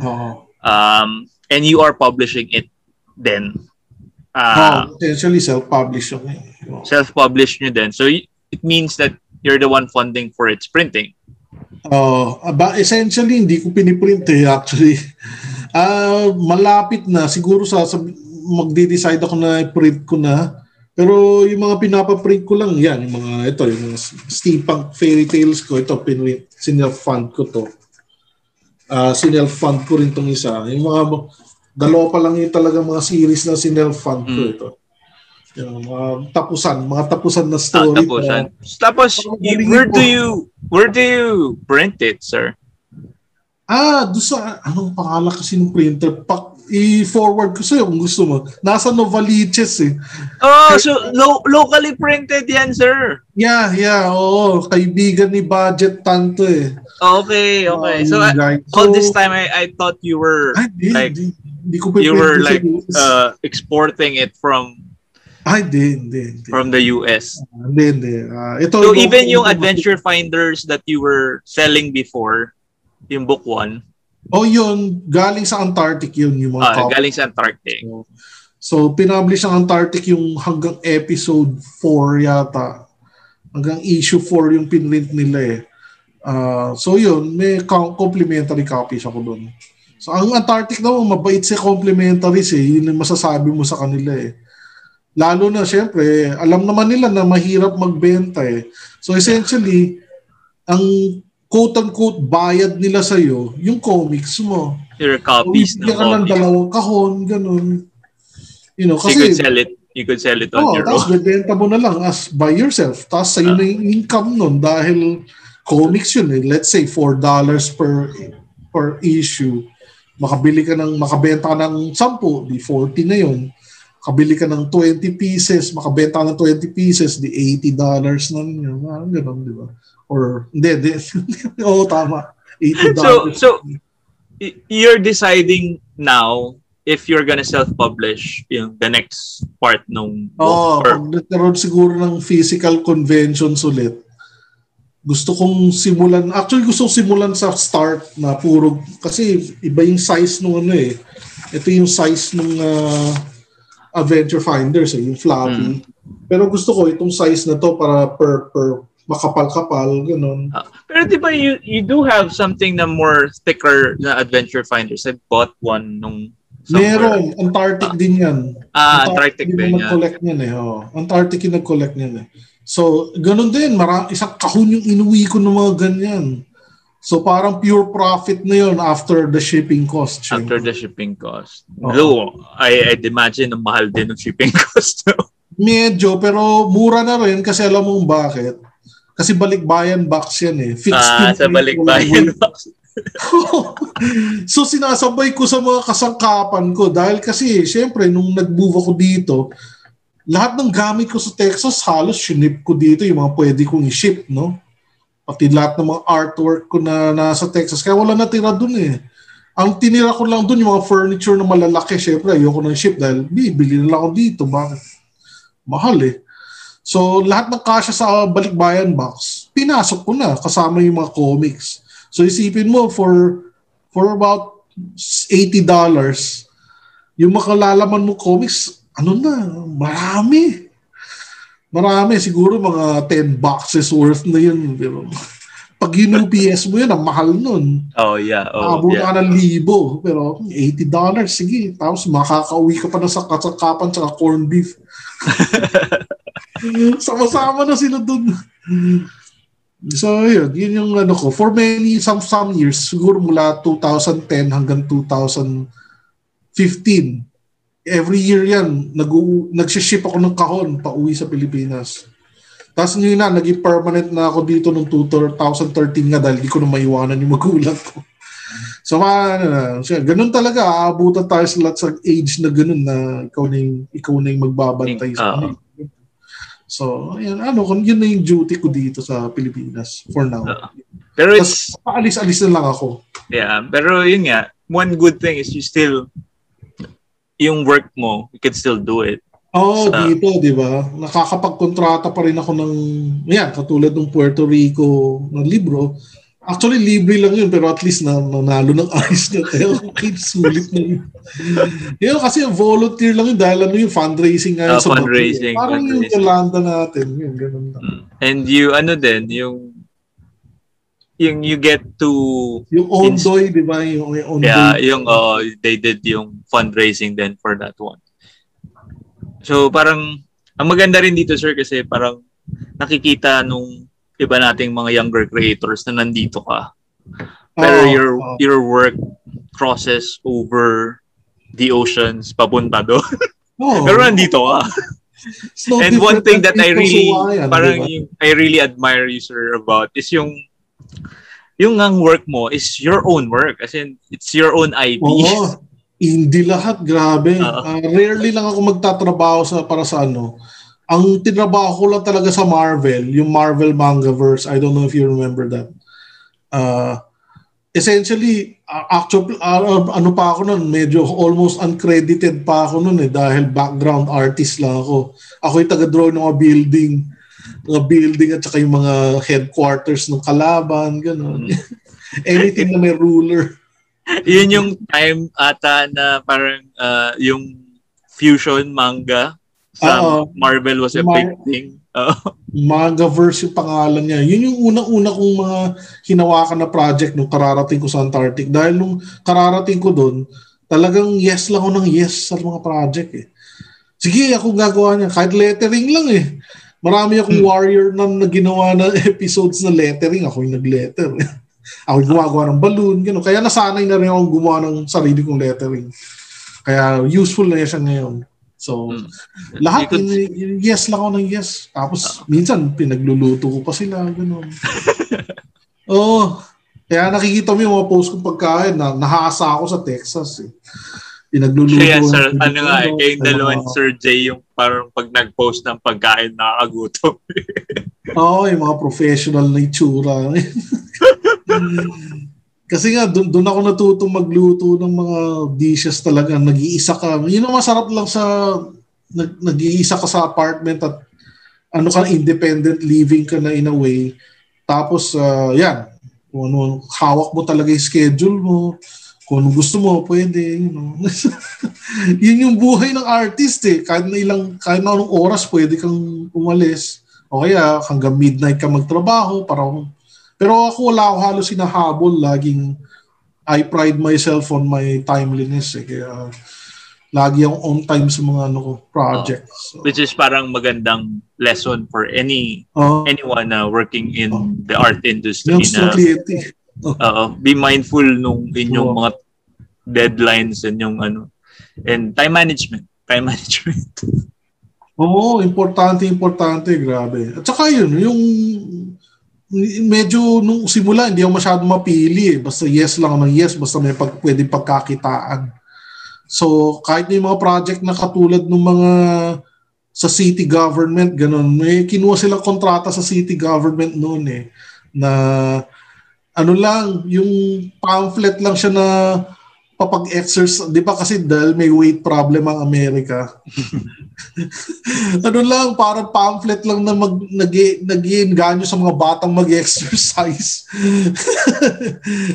Oh. Um, and you are publishing it then. Uh, oh, essentially self-publish. Oh. Self-publish nyo din. So, it means that you're the one funding for its printing. Oh, uh, essentially hindi ko piniprint eh, actually. Uh, malapit na siguro sa magde-decide ako na i-print ko na. Pero yung mga pinapa-print ko lang yan, yung mga ito, yung mga steampunk fairy tales ko, ito pinrint, sinelf-fund ko to. Ah, uh, sinelf-fund ko rin tong isa. Yung mga dalawa pa lang yung talaga mga series na sinelf-fund ko ito. Mm. Yung mga tapusan, mga tapusan na story. Ah, tapusan. Na, tapos, you, where do you, where do you print it, sir? Ah, doon sa, anong pangalan kasi ng printer? Pak, i-forward ko sa'yo kung gusto mo. Nasa Novaliches eh. Oh, so lo- locally printed yan, sir? Yeah, yeah, oo. Kaibigan ni Budget Tanto eh. Okay, okay. Um, so, I, all this time, I, I thought you were, I did, like, di, di ko you were like, uh, exporting it from, Ay, hindi, hindi, hindi. From the U S. Uh, hindi, hindi. Uh, ito, so, yung even yung Adventure Finders that you were selling before, yung book one. Oh, yun. Galing sa Antarctic yun. Yung mga ah, galing sa Antarctic. So, So, pinublish ng Antarctic yung hanggang episode four yata. Hanggang issue four yung pinrint nila eh. Uh, so, yun. May complimentary copies ako doon. So, ang Antarctic daw, mabait si complimentaries eh. Yun yung masasabi mo sa kanila eh. Lalo na, syempre, alam naman nila na mahirap magbenta eh. So, essentially, ang quote-unquote bayad nila sa'yo, yung comics mo. Your copies so, ng comics. Ng dalawang kahon, ganun. You know, kasi, so you could sell it, you could sell it on oh, your own. Tapos bebenta mo na lang as by yourself. Tapos sa'yo uh, na yung income nun dahil comics yun eh. Let's say four dollars per per issue. Makabili ka ng, makabenta ka ng sampu, di forty na yun. Kabili ka ng twenty pieces, makabenta ka ng twenty pieces, di eighty dollars na yun. Ano ganun, di ba? Or, hindi, hindi. Oo, tama. eighty dollars. So, so, you're deciding now if you're gonna self-publish yung the next part nung book? Oo, pag nagkaroon siguro ng physical conventions ulit, gusto kong simulan, actually gusto kong simulan sa start na puro, kasi iba yung size nung ano eh. Ito yung size nung uh, Adventure Finders, eh, yung floppy. Hmm. Pero gusto ko itong size na to para per per makapal-kapal, ganun. Uh, pero diba you, you do have something na more thicker na Adventure Finders. I bought one nung somewhere. Meron. Antarctic uh, din yan. Ah, uh, Antarctic, Antarctic din yung nag-collect niyan eh. Oh. Antarctic yung nag-collect niyan eh. So, ganun din. Mara- isang kahon yung inuwi ko ng mga ganyan. So, parang pure profit na yun after the shipping cost. Shinko. After the shipping cost. Oh. Hello, I, I imagine ang mahal din ng shipping cost. Medyo, pero mura na rin kasi alam mo bakit. Kasi balikbayan box yan eh. Fixed ah, sa balikbayan box. So, sinasabay ko sa mga kasangkapan ko dahil kasi, syempre, nung nag-move ako dito, lahat ng gamit ko sa Texas, halos shinip ko dito yung mga pwede kong i-ship, no? Pati lahat ng mga artwork ko na nasa Texas. Kaya wala natira dun eh. Ang tinira ko lang dun, yung mga furniture na malalaki, syempre, ayoko ng ship dahil bibili na lang ako dito. Bakit? Mahal eh. So, lahat ng kasya sa balikbayan box, pinasok ko na kasama yung mga comics. So, isipin mo, for for about eighty dollars, yung makalalaman mo comics, ano na, marami. Marami, siguro mga ten boxes worth na yun. Pero pag yun U P S mo yun, ang mahal nun. Oh, yeah. Oh, abot yeah. ka ng libo. Pero eighty dollars, sige. Tapos makakauwi ka pa na sa kasakapan tsaka corned beef. Sama-sama na sila dun. So, yun. Yun yung ano ko. For many, some, some years, siguro mula twenty ten hanggang twenty fifteen, every year yan, nag-ship ako ng kahon pa uwi sa Pilipinas. Tapos ngayon na, naging permanent na ako dito noong twenty thirteen nga dahil di ko na maiwanan yung magulang ko. So, man, ganun talaga, aabutan tayo sa lahat sa age na ganun na ikaw na yung, ikaw na yung magbabantay sa kanila. So, ayan, ano, yun na yung duty ko dito sa Pilipinas for now. Uh, pero it's... Paalis-alis na lang ako. Yeah, pero yun nga, one good thing is you still... yung work mo, you can still do it. Oh, so, dito, di ba? Nakakapagkontrata pa rin ako ng, yan, katulad ng Puerto Rico ng libro. Actually, libre lang yun, pero at least na, nanalo ng Eisner. Kaya okay, sulit na yun. Yun, kasi volunteer lang yun dahil ano yung fundraising nga yun. Uh, sa fundraising. Bato, eh. Parang fundraising. Yung Yolanda natin. Yun, ganun na. And you, ano din, yung yung you get to yung Ondoy, ins- di ba? Yung, yung Ondoy. Yeah, yung uh, they did yung fundraising then for that one. So parang ang maganda rin dito sir kasi parang nakikita nung iba nating mga younger creators na nandito ka. Pero oh, your oh. your work crosses over the oceans papunta doon. Oh. Pero nandito ka. And one thing that I really yan, parang diba? Yung, I really admire you sir about is yung yung ang work mo is your own work. As in, it's your own I P. Oo. Hindi lahat. Grabe. Uh, rarely lang ako magtatrabaho sa, para sa ano. Ang tinrabaho ko lang talaga sa Marvel, yung Marvel Mangaverse. I don't know if you remember that. Uh, essentially, actually, uh, ano pa ako nun, medyo almost uncredited pa ako nun eh, dahil background artist lang ako. Ako yung taga-draw ng mga building. mga building at saka yung mga headquarters ng kalaban, gano'n. Mm. Anything na may ruler. Yun yung time ata na parang uh, yung fusion manga sa uh-oh. Marvel was a big thing. Mangaverse yung pangalan niya. Yun yung una-una kong mga hinawakan na project nung kararating ko sa Antarctic. Dahil nung kararating ko doon, talagang yes lang ako ng yes sa mga project eh. Sige, ako gagawa niya. Kahit lettering lang eh. Marami akong hmm. warrior na, na ginawa na episodes na lettering. Ako yung nag-letter. Ako yung gumagawa ng balloon. Gano. Kaya nasanay na rin akong gumawa ng sarili kong lettering. Kaya useful na siya ngayon. So, hmm. lahat could... yes lang ako ng yes. Tapos, uh-huh. minsan pinagluluto ko pa sila. Gano. Oh, kaya nakikita mo yung mga post kong pagkain na nahasa ako sa Texas eh. Pinagluluto. Kaya sir, ano nga eh, kayong dalawa ni Sir Jay yung parang pag nag-post ng pagkain nakakagutom. Oo, oh, yung mga professional na itsura. Kasi nga, dun, dun ako natutong magluto ng mga dishes talaga. Nag-iisa ka. Yun ang masarap lang sa nag- nag-iisa ka sa apartment at ano ka, independent living ka na in a way. Tapos, uh, yan. Kung ano, hawak mo talaga yung schedule mo. Kung ano gusto mo, pwede. You know? Yun yung buhay ng artist eh. Kahit na ilang, kahit na anong oras, pwede kang umalis. O kaya, hanggang midnight ka magtrabaho. Parang, pero ako wala ako halos sinahabol. Laging, I pride myself on my timeliness eh. Kaya, lagi akong on time sa mga ano ko, projects. Oh, so, which is parang magandang lesson for any oh, anyone na uh, working in oh, the art industry. Yung na, Uh, be mindful nung inyong mga deadlines and yung ano and time management time management oo oh, importante importante grabe at saka yun yung medyo nung simula hindi ako masyado mapili eh. Basta yes lang ng yes basta may pag, pwedeng pagkakitaan so kahit yung mga project na katulad ng mga sa city government ganun may kinuha silang kontrata sa city government noon eh na ano lang, yung pamphlet lang siya na papag-exercise. Di ba kasi dahil may weight problem ang Amerika? Ano lang, parang pamphlet lang na mag, nag-iinganyo sa mga batang mag-exercise.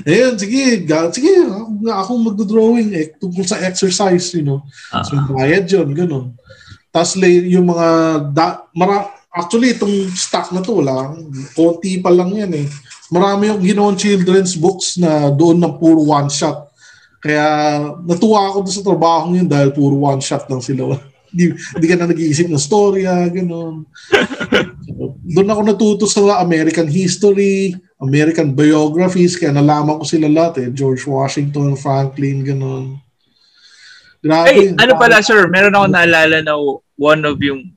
Ayun, sige. Ga- sige, ako, ako mag-drawing eh, tungkol sa exercise, you know. Uh-huh. So, bayad yun, ganun. Tapos yung mga, da- mara- actually, itong stock na to lang, konti pa lang yan eh. Marami yung ginoon children's books na doon ng puro one-shot. Kaya natuwa ako doon sa trabaho yun dahil puro one-shot lang sila. Hindi ka na nag-iisip ng storya, gano'n. So, doon ako natuto sa American history, American biographies, kaya nalaman ko sila lahat eh. George Washington, Franklin, gano'n. Hey, ano pala sir, meron ako naalala na one of yung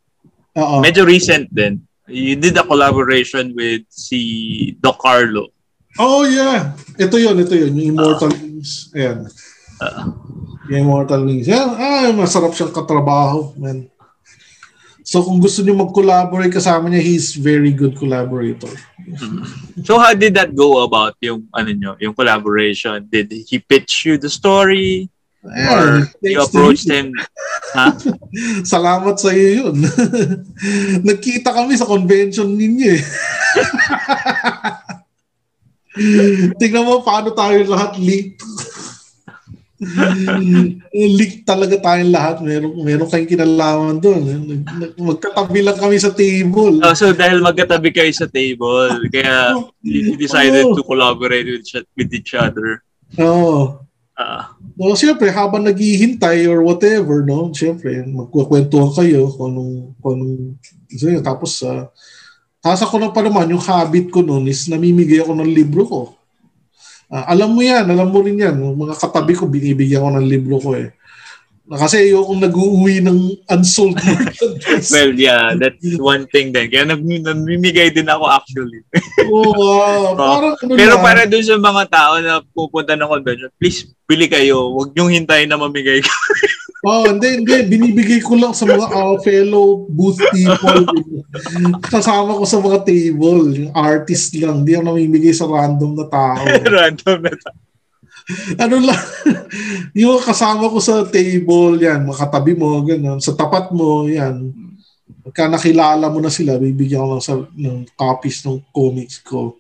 uh-oh. Medyo recent din. You did a collaboration with si Doc Carlo. Oh, yeah. Ito yun, ito yun. Yung Immortal Wings. Uh, Ayan. Uh, yung Immortal Wings. Ayan. Ay, masarap siyang katrabaho, man. So, kung gusto niyo mag-collaborate kasama niya, he's very good collaborator. So, how did that go about, yung ano niyo, yung collaboration? Did he pitch you the story? Or you approached him? Ha? Salamat sa iyo yun. Nagkita kami sa convention ninyo eh. Tingnan mo paano tayo lahat leaked. Leaked talaga tayong lahat. Meron, meron kayong kinalaman doon. Magkatabi lang kami sa table. Oh, so dahil magkatabi kayo sa table, kaya you decided oh. to collaborate with, with each other. Oh. Uh, well, siyempre, habang naghihintay or whatever, no? Siyempre, magkukwentuhan kayo kung anong, kung anong, so, tapos, uh, tasa ko na pa naman, yung habit ko noon is namimigay ako ng libro ko. Uh, alam mo yan, alam mo rin yan. Mga katabi ko, binibigyan ko ng libro ko eh. Kasi yung nag-uwi ng unsold merchandise. Well, yeah, that's one thing then. Kaya namimigay din ako actually. Oo. Oh, uh, so, parang ano pero lang. Para doon sa mga tao na pupunta ng convention, please, bili kayo. Huwag niyong hintayin na mamigay ko. Oo, oh, hindi, hindi. Binibigay ko lang sa mga uh, fellow booth people. Kasama ko sa mga table. Artist lang. Hindi ako namimigay sa random na tao. Random na tao. Ano lang, yung kasama ko sa table, yan, makatabi mo, ganun, sa tapat mo, yan. Pagka nakilala mo na sila, bibigyan ko lang sa, ng copies ng comics ko.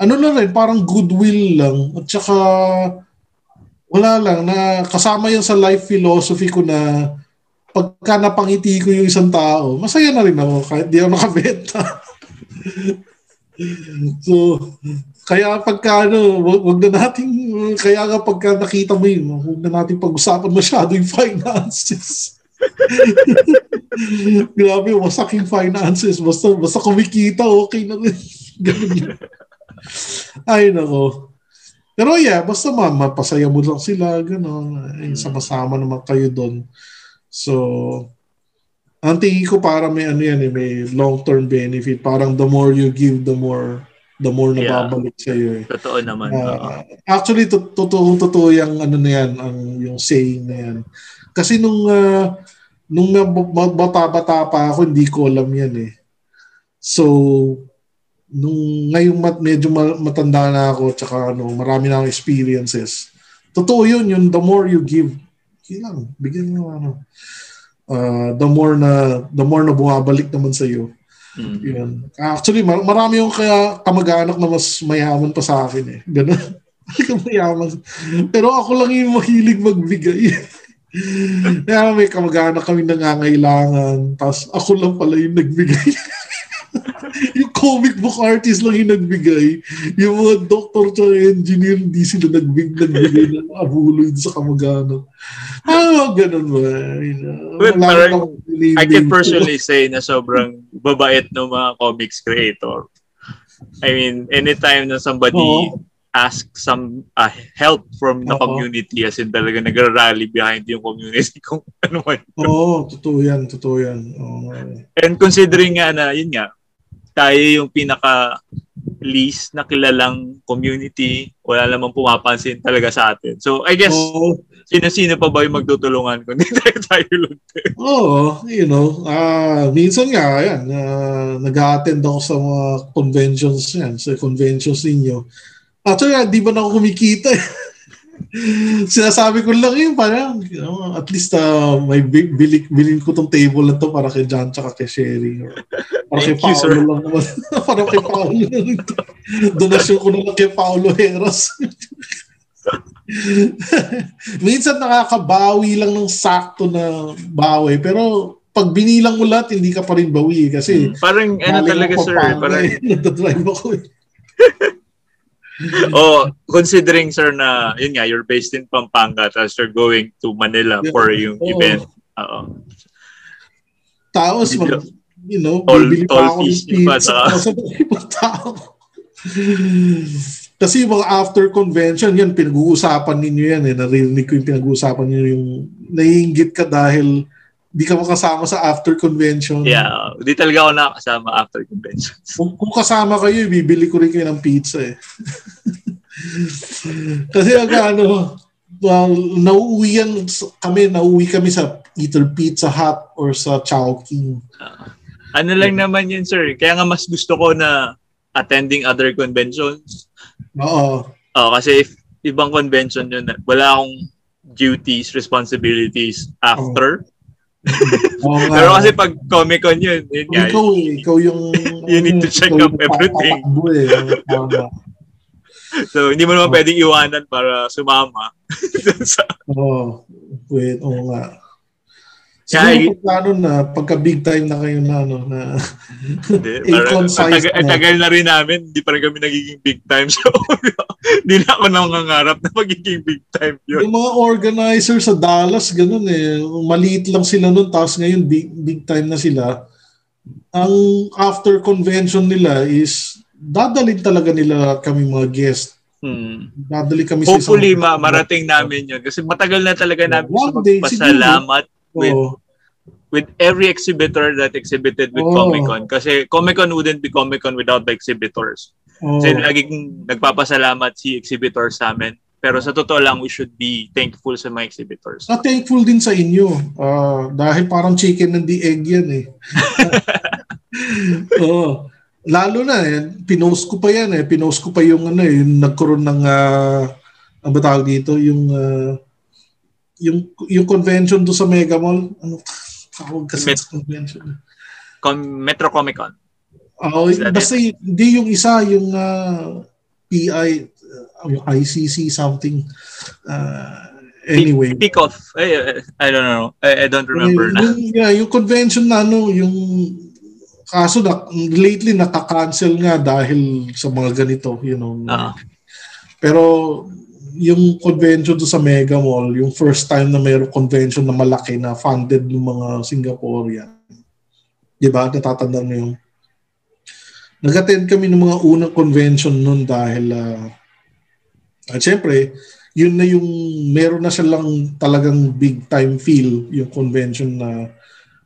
Ano lang rin, parang goodwill lang. At saka, wala lang, na, kasama yan sa life philosophy ko na pagka napangiti ko yung isang tao, masaya na rin ako kahit di ako nakabenta. So, kaya pagka ano, wag na natin, kaya nga pagka nakita mo yun, wag na natin pag-usapan masyado yung finances. Grabe, wasak yung finances. Basta, basta kumikita, okay na rin. Ay, nako. Pero yeah, basta mapasaya mo lang sila, gano'n. Eh, sama-sama naman kayo doon. So, ang tingin ko para may ano yan, eh, may long-term benefit. Parang the more you give, the more the more nababalik yeah. sa'yo. Eh. Totoo naman. Uh, actually, totoo-totoo yung ano na yan, ang, yung saying na yan. Kasi nung uh, nung bata-bata pa ako, hindi ko alam yan eh. So, nung ngayong mat, medyo matanda na ako tsaka ano, marami na akong experiences. Totoo yun, yun the more you give, kailangan, bigyan mo ano, uh, the more na the more na bumabalik naman sa'yo. Mm. Yun. Actually, mar- marami yung kaya kamag-anak na mas mayaman pa sa akin eh. Ganun. Mayaman. Pero ako lang yung mahilig magbigay. Kaya may kamag-anak kami nangangailangan, tapos ako lang pala yung nagbigay. Yung comic book artist lang yung nagbigay, yung mga doctor tsaka engineer hindi sila nagbig nagbigay ng abuloy sa kamag-anak. Ah, ganun ba? Well, parang, I can personally say na sobrang babait ng mga comics creator. I mean, anytime na somebody oh. ask some uh, help from the uh-huh. community, as in talaga nag-rally behind yung community kung ano man. Oo, totoo yan, totoo yan. Oh. And considering nga na, yun nga, tayo yung pinaka-least na kilalang community, wala namang pumapansin talaga sa atin. So, I guess, oh. sino-sino pa ba yung magtutulungan kung hindi tayo tayo lang? Oo, you know, uh, minsan nga, yan, uh, nag-attend ako sa mga conventions yan, sa conventions ninyo. Actually, di ba na ako kumikita? Sinasabi ko lang yun, parang, you know, at least uh, may bilik, bilin ko tong table na to para kay John tsaka kay Sherry. Or para kay Paolo you, lang naman. Para kay Paolo lang ito. Donasyon ko na lang kay Paolo Heras. Minsan nakakabawi lang ng sakto na bawi. Pero pag binilang mo lahat, hindi ka pa rin bawi. Kasi hmm, parang ano talaga, sir. Parang natadrive ako eh. Oh, considering sir na yun nga you're based in Pampanga tapos you're going to Manila yeah. for yung oh. event. Oo. Taos mag, you know, bibili pa ako ng pizza. Kasi yung mga after convention, yan pinag-uusapan ninyo yan eh, narinig ko yung pinag-uusapan niyo yung naiinggit ka dahil di ka makasama sa after convention. Yeah, di talaga ako nakakasama after convention. Kung, kung kasama kayo, bibili ko rin kayo ng pizza eh. Kasi ano, well, nauwi yan kami, nauwi kami sa either Pizza Hut or sa Chowking. Uh, ano lang yeah. naman yun, sir. Kaya nga mas gusto ko na attending other conventions. Oo. Oh, kasi if ibang convention yun, wala akong duties, responsibilities after. Oh. Oh, uh, pero kasi pag Comic-Con yun, yun nga, ikaw, ikaw yung you need to check up everything eh. So hindi mo naman oh. pwedeng iwanan para sumama. Oo, wait, oo nga. Siguro pagkano na, pagka big time na kayo na ano, na Akon size na. Tagal na rin namin, hindi pa rin kami nagiging big time. So hindi na ako nangangarap na magiging big time yun. Yung mga organizer sa Dallas, ganun eh. Maliit lang sila nun, tapos ngayon big, big time na sila. Ang after convention nila is, dadalhin talaga nila kami mga guest. Hmm. Dadalhin kami sa hopefully, ma- marating namin yun. Kasi matagal na talaga namin sa magpasalamat with, oh. with every exhibitor that exhibited with oh. Comic-Con. Kasi Comic-Con wouldn't be Comic-Con without the exhibitors. Oh. Kasi laging nagpapasalamat si exhibitor sa amin. Pero sa totoo lang, we should be thankful sa mga exhibitors. Na thankful din sa inyo. Uh, dahil parang chicken and the egg yan eh. Oh. Lalo na eh. Pinost ko pa yan eh. Pinost ko pa yung ano eh. Yung nagkaroon ng uh, ang ba tawag dito? Yung uh, yung yung convention do sa Mega Mall. Ano tawag kasi Met- sa convention? Com- Metro Comic Con. Oh, basta it? Hindi yung isa, yung uh, P I, uh, yung I C C something. Uh, Anyway. Pick off. I, I don't know. I, I don't remember yung, na. Yeah, yung convention na ano, yung kaso na, lately naka-cancel nga dahil sa mga ganito, you know. Uh-huh. Pero yung convention do sa Mega Mall, yung first time na mayroong convention na malaki na funded ng mga Singaporean. Di ba? Natatandaan mo yung nag-attend kami ng mga unang convention noon dahil uh, at syempre, yun na yung meron na silang talagang big time feel yung convention na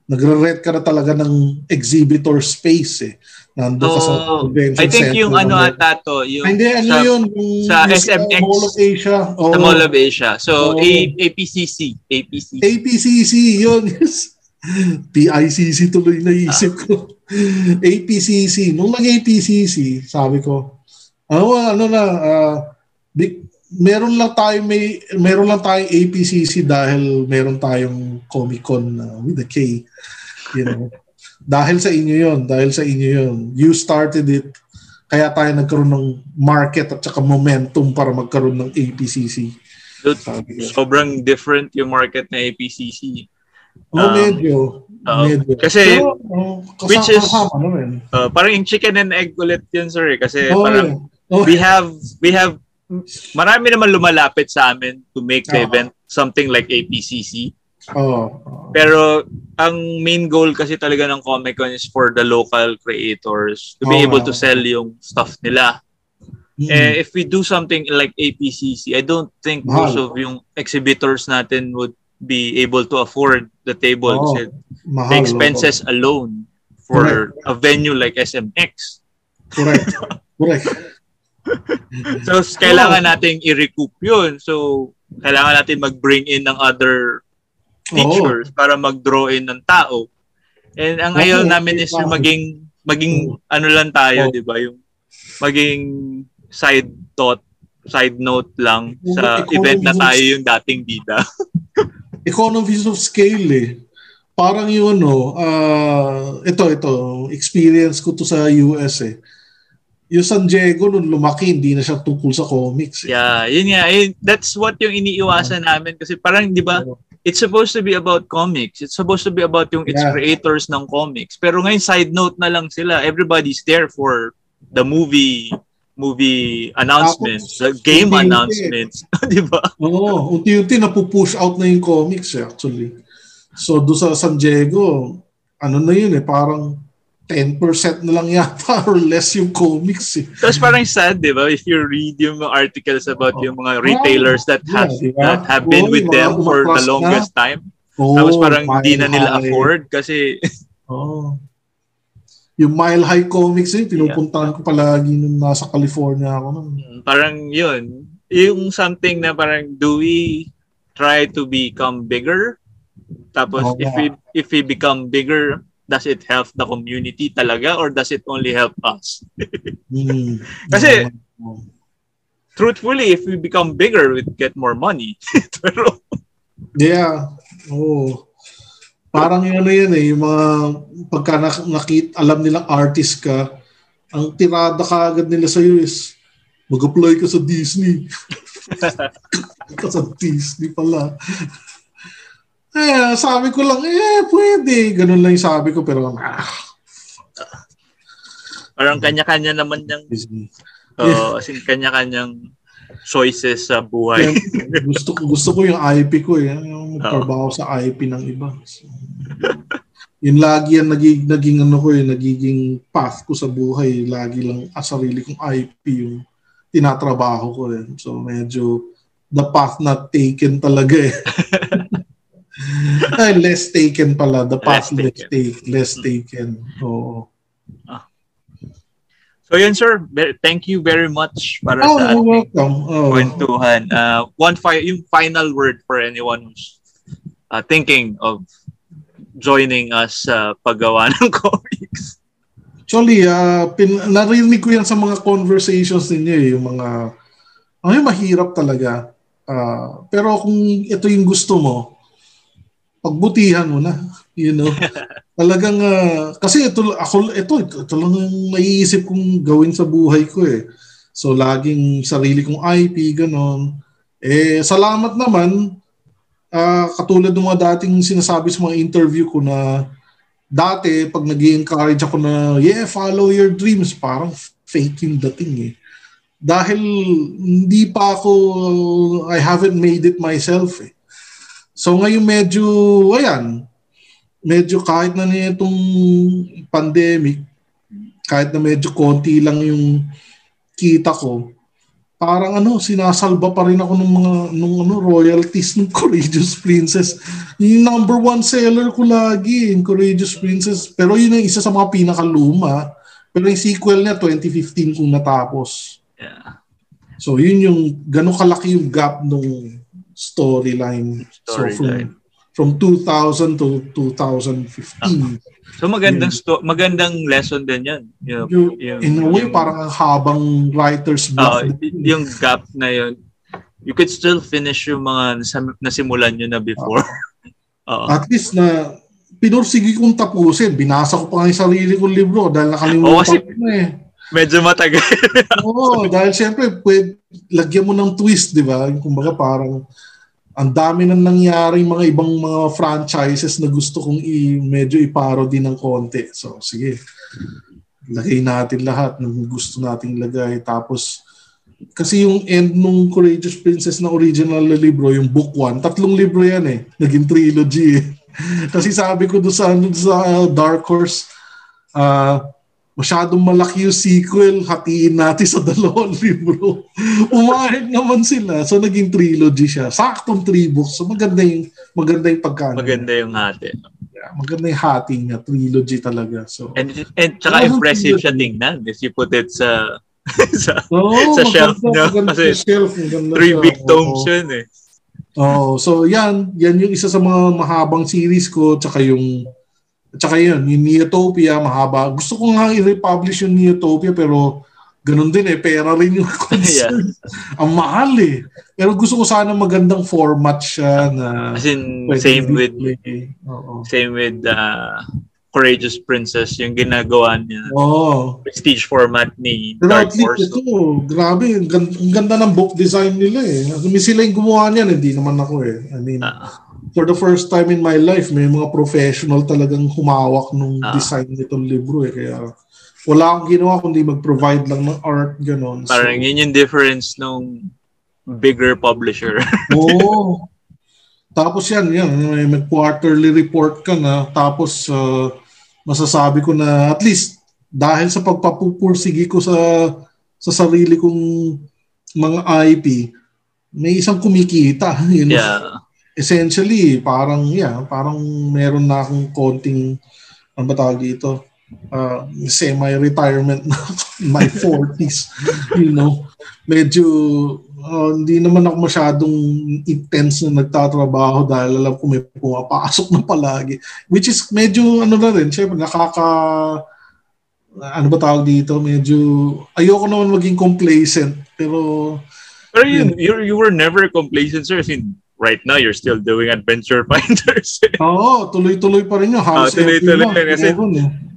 nagre-rent ka na talaga ng exhibitor space eh. Nandun oh, ka sa convention I think yung ano ata to, yung hindi, sa, ano yun, yung, sa yung S M X, Mall of Asia. Oh, sa Mall of Asia. So, oh, A P C C. A P C C. A P C C, yun. P I C C tuloy naisip ko. Ah. A P C C. Nung nag-A P C C, sabi ko, ano, ano na, uh, big, meron lang tayo may meron lang tayong A P C C dahil meron tayong Comic Con uh, with a K, you know. Dahil sa inyo yon, dahil sa inyo yon. You started it, kaya tayo nagkaroon ng market at saka momentum para magkaroon ng A P C C. Dude, sobrang different yung market na A P C C. Oh, um, medyo, uh, medyo. Kasi, so, uh, kasama, which is, kasama, uh, parang yung chicken and egg ulit yun, sir. Kasi oh, parang, yeah. oh. we have, we have, marami naman lumalapit sa amin to make the uh-huh. event something like A P C C. Uh-huh. Pero ang main goal kasi talaga ng Comic Con is for the local creators to be uh-huh. able to sell yung stuff nila. Mm-hmm. Eh, if we do something like A P C C, I don't think uh-huh. most of yung exhibitors natin would be able to afford the table. Uh-huh. The expenses uh-huh. alone for Correct. a venue like S M X. Correct. Correct. So, kailangan natin i-recoup yun. So, kailangan natin mag-bring in ng other features oh. para mag-draw in ng tao. And ang ayaw namin is yung maging, maging oh. ano lang tayo, oh. di ba? Yung maging side thought, side note lang oh, sa event na tayo yung dating bida. Economies of scale eh. Parang yun, no? Uh, ito, ito. Experience ko to sa U S eh. Yung San Diego, nung lumaki, hindi na siya tukol sa comics. Eh. Yeah, yun nga. Yun, that's what yung iniiwasan uh, namin. Kasi parang, di ba, it's supposed to be about comics. It's supposed to be about yung its yeah. creators ng comics. Pero ngayon, side note na lang sila. Everybody's there for the movie movie announcements, the game unti-unti. announcements. Di ba? Oo, unti-unti napupush out na yung comics, actually. So, doon sa San Diego, ano na yun eh, parang ten percent na lang yata or less yung comics eh. Tapos parang sad, di ba? If you read yung articles about oh. yung mga retailers that have yeah, yeah. that have been oh, with them for the longest na. time. Oh, tapos parang hindi na nila high. afford kasi... Oh. Yung Mile High Comics eh, pinupuntahan yeah. ko palagi nung nasa California ako. Man. Parang yun. Yung something na parang, do we try to become bigger? Tapos oh, if, we, if we become bigger... Does it help the community talaga or does it only help us? mm, Kasi, no, no. truthfully, if we become bigger, we get more money. Pero, yeah. Oh. Parang yun na yun eh. Yung mga, pagka nakit, alam nilang artist ka, ang tirada ka agad nila sa'yo is, mag-apply ka sa Disney. Ka sa Disney pala. Eh, sabi ko lang, eh, pwede. Ganun lang yung sabi ko, pero ah. Parang kanya-kanya naman yung uh, as in kanya-kanyang choices sa buhay. Yeah, gusto, gusto ko yung I P ko eh. Yung magtrabaho oh. sa I P ng iba. So, yun lagi yan, naging, naging ano ko eh, nagiging path ko sa buhay. Lagi lang as sarili kong I P yung tinatrabaho ko rin. So, medyo the path not taken talaga eh. Ay, less taken pala. The path less, less taken. Less taken. Oo. Ah. So yun, sir. Thank you very much para oh, sa ating oh. kwentuhan. Uh, one fi- yung final word for anyone who's uh, thinking of joining us sa uh, paggawa ng comics. Actually, uh, pin- narinig ko yan sa mga conversations ninyo. Eh, yung mga, ay, mahirap talaga. Uh, pero kung ito yung gusto mo, pagbutihan mo na, you know. Talagang, uh, kasi ito, ako, ito, ito, ito lang yung naiisip kong gawin sa buhay ko eh. So, laging sarili kong I P, ganon. Eh, salamat naman uh, katulad ng mga dating sinasabi sa mga interview ko na dati pag nag-encourage ako na yeah, follow your dreams, parang fake yung dating eh. Dahil hindi pa ako, I haven't made it myself eh. So ngayon medyo, ayan, medyo kahit na nitong pandemic, kahit na medyo konti lang yung kita ko, parang ano, sinasalba pa rin ako ng mga, ng ano, royalties ng Courageous Princess. Yung number one seller ko lagi, yung Courageous Princess. Pero yun yung isa sa mga pinakaluma. Pero yung sequel niya, twenty fifteen kung natapos. Yeah. So yun yung, gano'ng kalaki yung gap nung storyline. Story so from, from two thousand to two thousand fifteen. Uh-huh. So magandang yeah. sto- magandang lesson din yan. Yung, yung, yung, in a way, yung, parang habang writer's block. Uh, yung gap na yun, you could still finish yung mga nasimulan nyo na before. Uh-huh. At least na, pinursigi kong tapusin. Binasa ko pa nga yung sarili kong libro dahil nakalimutan ko na eh. Medyo matagal. Oo, dahil siyempre, pwede, lagyan mo ng twist, di ba? Kumbaga parang, ang dami nang nangyari mga ibang mga franchises na gusto kong i- medyo i-parody ng konti. So, sige. Lagay natin lahat ng gusto nating lagay. Tapos, kasi yung end nung Courageous Princess na original na libro, yung book one, tatlong libro yan eh. Naging trilogy eh. Kasi sabi ko doon sa, sa Dark Horse, ah, uh, masyadong malaki yung sequel, hatiin natin sa dalawang libro. Umahit naman sila. So, naging trilogy siya. Saktong three books. So, maganda yung, maganda yung pagkano. Maganda yung hati. Yeah, maganda yung hati niya. Trilogy talaga. So, and, and tsaka impressive siya tingnan if you put it sa sa, oh, sa shelf. No? Kasi shelf, three siya. Big tomes oh. yun eh. Oh, so, yan. Yan yung isa sa mga mahabang series ko. Tsaka yung Tsaka yun, yung Neotopia, mahaba. Gusto ko nga i-republish yung Neotopia pero ganun din eh, pera rin yung concern. Yeah. Ang mahal eh. Pero gusto ko sana magandang format siya na... As in, same with, same with uh, Courageous Princess, yung ginagawa niya. Oo. Prestige format ni Dark Horse. Ito, grabe, ang ganda, ang ganda ng book design nila eh. Sila yung gumawa niyan, hindi naman ako eh. I mean... Uh-huh. For the first time in my life, may mga professional talagang humawak nung ah. design nitong libro eh. Kaya wala akong ginawa kundi mag-provide lang ng art, gano'n. Parang so, yun yung difference nung bigger publisher. Oo. Tapos yan, yan. May quarterly report ka na. Tapos uh, masasabi ko na at least dahil sa pagpapupursigi ko sa, sa sarili kong mga I P, may isang kumikita. You know? Yeah. Essentially, parang, yeah, parang meron na akong konting, ano ba tawag dito, uh, semi-retirement na my forties, you know. Medyo, uh, hindi naman ako masyadong intense na nagtatrabaho dahil alam ko may pumapasok na palagi. Which is medyo, ano na rin, syempre, nakaka, ano ba tawag dito, medyo, ayoko naman maging complacent, pero, pero you, you, you were never complacent, sir, as in, right now, you're still doing Adventure Finders. Oo, tuloy-tuloy pa rin yung house. Oh, tuloy-tuloy pa rin. Kasi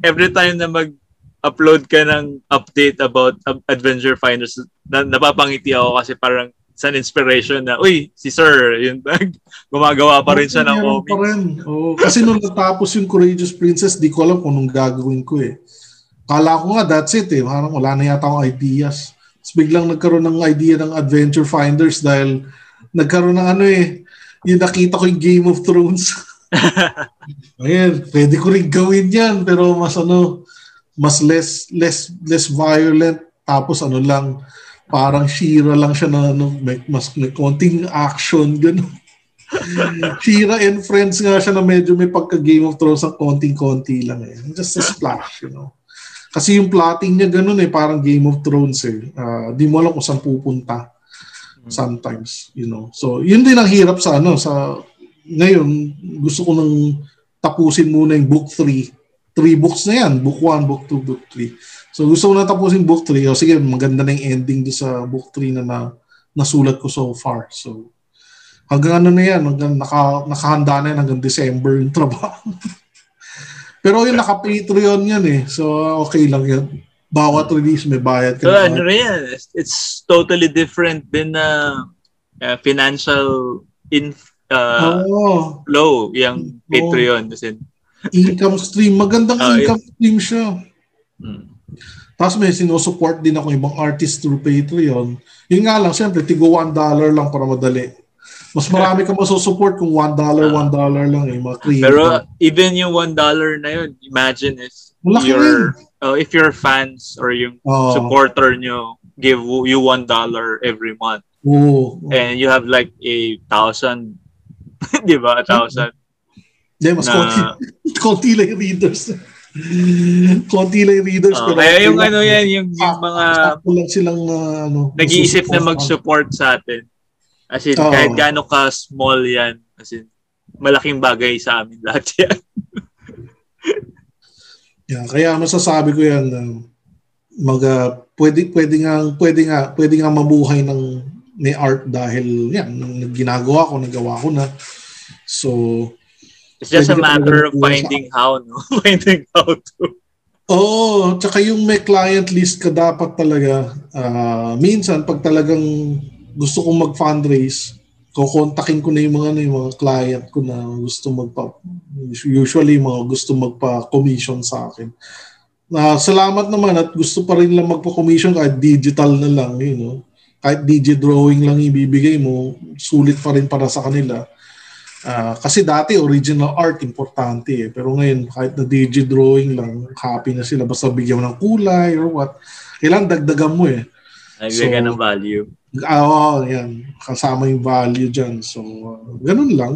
every time na mag-upload ka ng update about Adventure Finders, na- napapangiti ako kasi parang it's an inspiration na, uy, si Sir, yun, gumagawa pa rin siya ng comics. Oh, kasi nung natapos yung Courageous Princess, di ko alam kung anong gagawin ko eh. Kala ko nga, that's it eh. Parang wala na yata akong ideas. Tapos biglang nagkaroon ng idea ng Adventure Finders dahil nagkaroon ng ano eh, yung nakita ko yung Game of Thrones. Ayan, pwede ko rin gawin yan, pero mas ano, mas less, less, less violent. Tapos ano lang, parang Shira lang siya na ano, may, mas may konting action, gano'n. Shira and Friends nga siya na medyo may pagka Game of Thrones ang konting-konti lang eh. Just a splash, you know. Kasi yung plotting niya gano'n eh, parang Game of Thrones eh. Uh, di mo alam kung saan pupunta. Sometimes, you know. So, yun din ang hirap sa ano, sa ngayon, gusto ko nang tapusin muna yung book three. Three books na yan. Book one, book two, book three. So, gusto ko na tapusin book three. O sige, maganda na yung ending doon sa book three na, na nasulat ko so far. So, hanggang ano na yan, hanggang naka, nakahanda na yan hanggang December yung trabaho. Pero yung naka-Patreon yan eh. So, okay lang yan. Bawat release may bayad ka. So, ano rin, it's totally different than uh, uh, financial inf- uh, oh. flow yung Patreon. Oh. In, income stream. Magandang uh, income it, stream siya. Hmm. Tapos may sinusupport din ako ibang artist through Patreon. Yun nga lang, siyempre, tigo one dollar lang para madali. Mas marami ka masusupport kung one dollar, one dollar lang eh. Pero even yung one dollar na yun, imagine is your, uh, if your fans or yung uh, supporter nyo give you one dollar every month. Oh, oh. And you have like a thousand, di ba? A thousand. Di, mas na, konti, konti lang readers. Konti lang yung readers oh, pero kaya yung ano yan yung, yung mga silang, uh, ano, nag-iisip na mag-support sa atin as in oh. kahit gaano ka small yan as in malaking bagay sa amin lahat yan. Yeah, kaya masasabi ko yan uh, mag uh, pwede, pwede nga pwede nga pwede nga mabuhay ng may art dahil yan ginagawa ko nagawa ko na so it's just a matter of finding how, no? Finding how to. Oo, oh, tsaka yung may client list ka dapat talaga. Uh, minsan, pag talagang gusto kong mag-fundraise, kukontakin ko na yung mga, yung mga client ko na gusto magpa, usually mga gusto magpa-commission sa akin. Uh, salamat naman at gusto pa rin lang magpa-commission kahit digital na lang, you know? Kahit D J drawing lang ibibigay mo, sulit pa rin para sa kanila. Uh, kasi dati original art importante eh. Pero ngayon kahit na D J drawing lang happy na sila basta bigyan ng kulay or what kailangan dagdagan mo eh nagdagan so, ng value oo oh, yan kasama yung value dyan so uh, ganun lang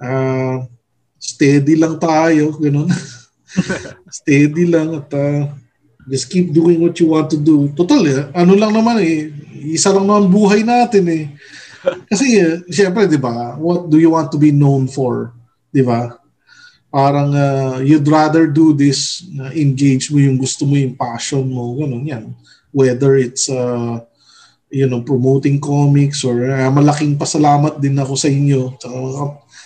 uh, steady lang tayo ganun steady lang at uh, just keep doing what you want to do total eh, ano lang naman eh isa lang naman buhay natin eh kasi eh, siyempre, di ba, what do you want to be known for? Di ba? Parang uh, you'd rather do this, uh, engage mo yung gusto mo, yung passion mo, ganun yan. Whether it's, uh, you know, promoting comics or uh, malaking pasalamat din ako sa inyo, tsaka,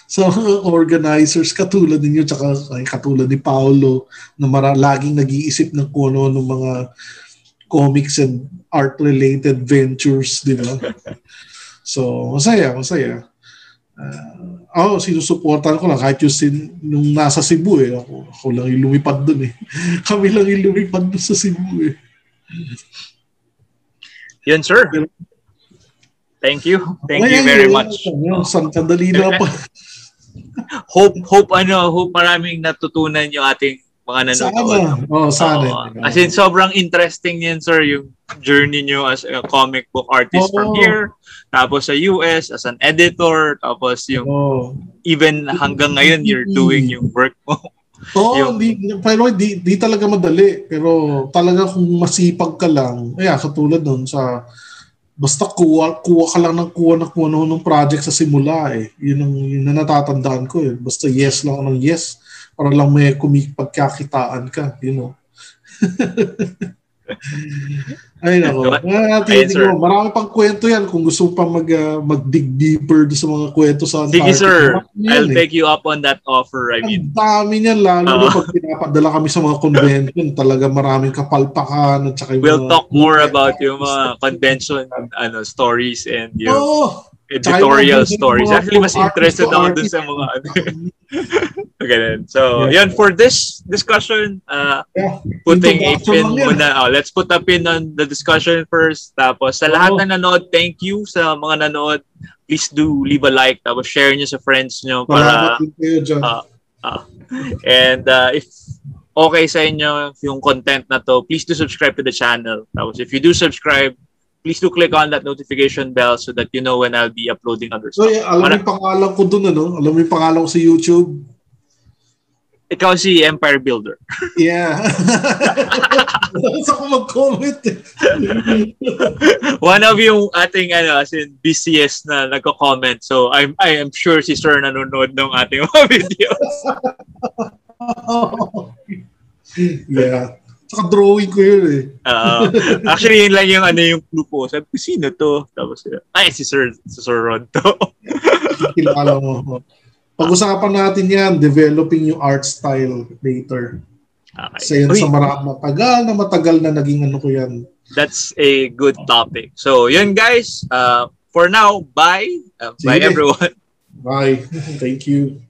sa organizers katulad ninyo, tsaka katulad ni Paolo, na mara, laging nag-iisip ng kono ng mga comics and art-related ventures, di ba? So, masaya, masaya. Uh, oh, sinusuportan ko lang. Kahit yung sin, nung nasa Cebu eh. Ako, ako lang yung lumipad dun eh. Kami lang yung lumipad dun sa Cebu eh. Yan, sir. Thank you. Thank okay, you very yeah, much. Yung sandali na pa. hope, hope, ano, hope maraming natutunan yung ating mga nanonood. Sana. Oh, sana. Uh, as in, sobrang interesting yan, sir, yung journey nyo as a comic book artist oh. from here, tapos sa U S, as an editor, tapos yung oh. even hanggang ngayon, you're doing yung work mo. Oo, oh, pero di, di talaga madali. Pero talaga kung masipag ka lang, ayan, katulad nun sa, basta kuha, kuha ka lang ng kuha na kuha nun ng project sa simula eh. Yun ang yun na natatandaan ko eh. Basta yes lang ng yes. Para lang may kumipagkakitaan ka, you know. Ay, nako. Ah, tingin ko, marami pang kwento yan kung gusto pa mag, uh, mag-dig deeper sa mga kwento sa Antarctic. Sige, sir. I'll eh. take you up on that offer. I mean. Ang dami niyan, lalo uh-huh. na pag pinapadala kami sa mga convention, talaga maraming kapalpakan. At saka we'll mga, talk more uh, about yung mga convention ano, stories and yung oh, editorial stories. Actually, mas interested ako dun sa mga ano. Okay then. So, yeah. Yun for this discussion, uh, yeah. putting a pin muna. Oh, let's put a pin on the discussion first. Tapos sa lahat oh. na nanood, thank you sa mga nanood. Please do leave a like. Tapos share nyo sa friends nyo para uh, uh, and uh, if okay sa inyo yung content na to, please do subscribe to the channel. Tapos if you do subscribe, please do click on that notification bell so that you know when I'll be uploading other stuff. So, yeah, alam yung pangalan ko dun, ano? Alam yung pangalan ko sa YouTube? Ikaw si Empire Builder. Yeah. Saan ko mag-comment eh. One of yung ating, ano, as in B C S na nagko-comment. So, I'm, I am sure si Sir nanonood ng ating mga videos. Yeah. Saka drawing ko yun eh. Uh, actually, yun lang yung ano yung clue po. Sabi ko, sino to? Tapos, ay, si Sir, si Sir Ron to. Kilala mo. Pag-usapan natin yan, developing yung art style later. Okay. So, yun, sa maraming matagal na matagal na naging ano ko yan. That's a good topic. So, yun guys. Uh, for now, bye. Uh, bye everyone. Bye. Thank you.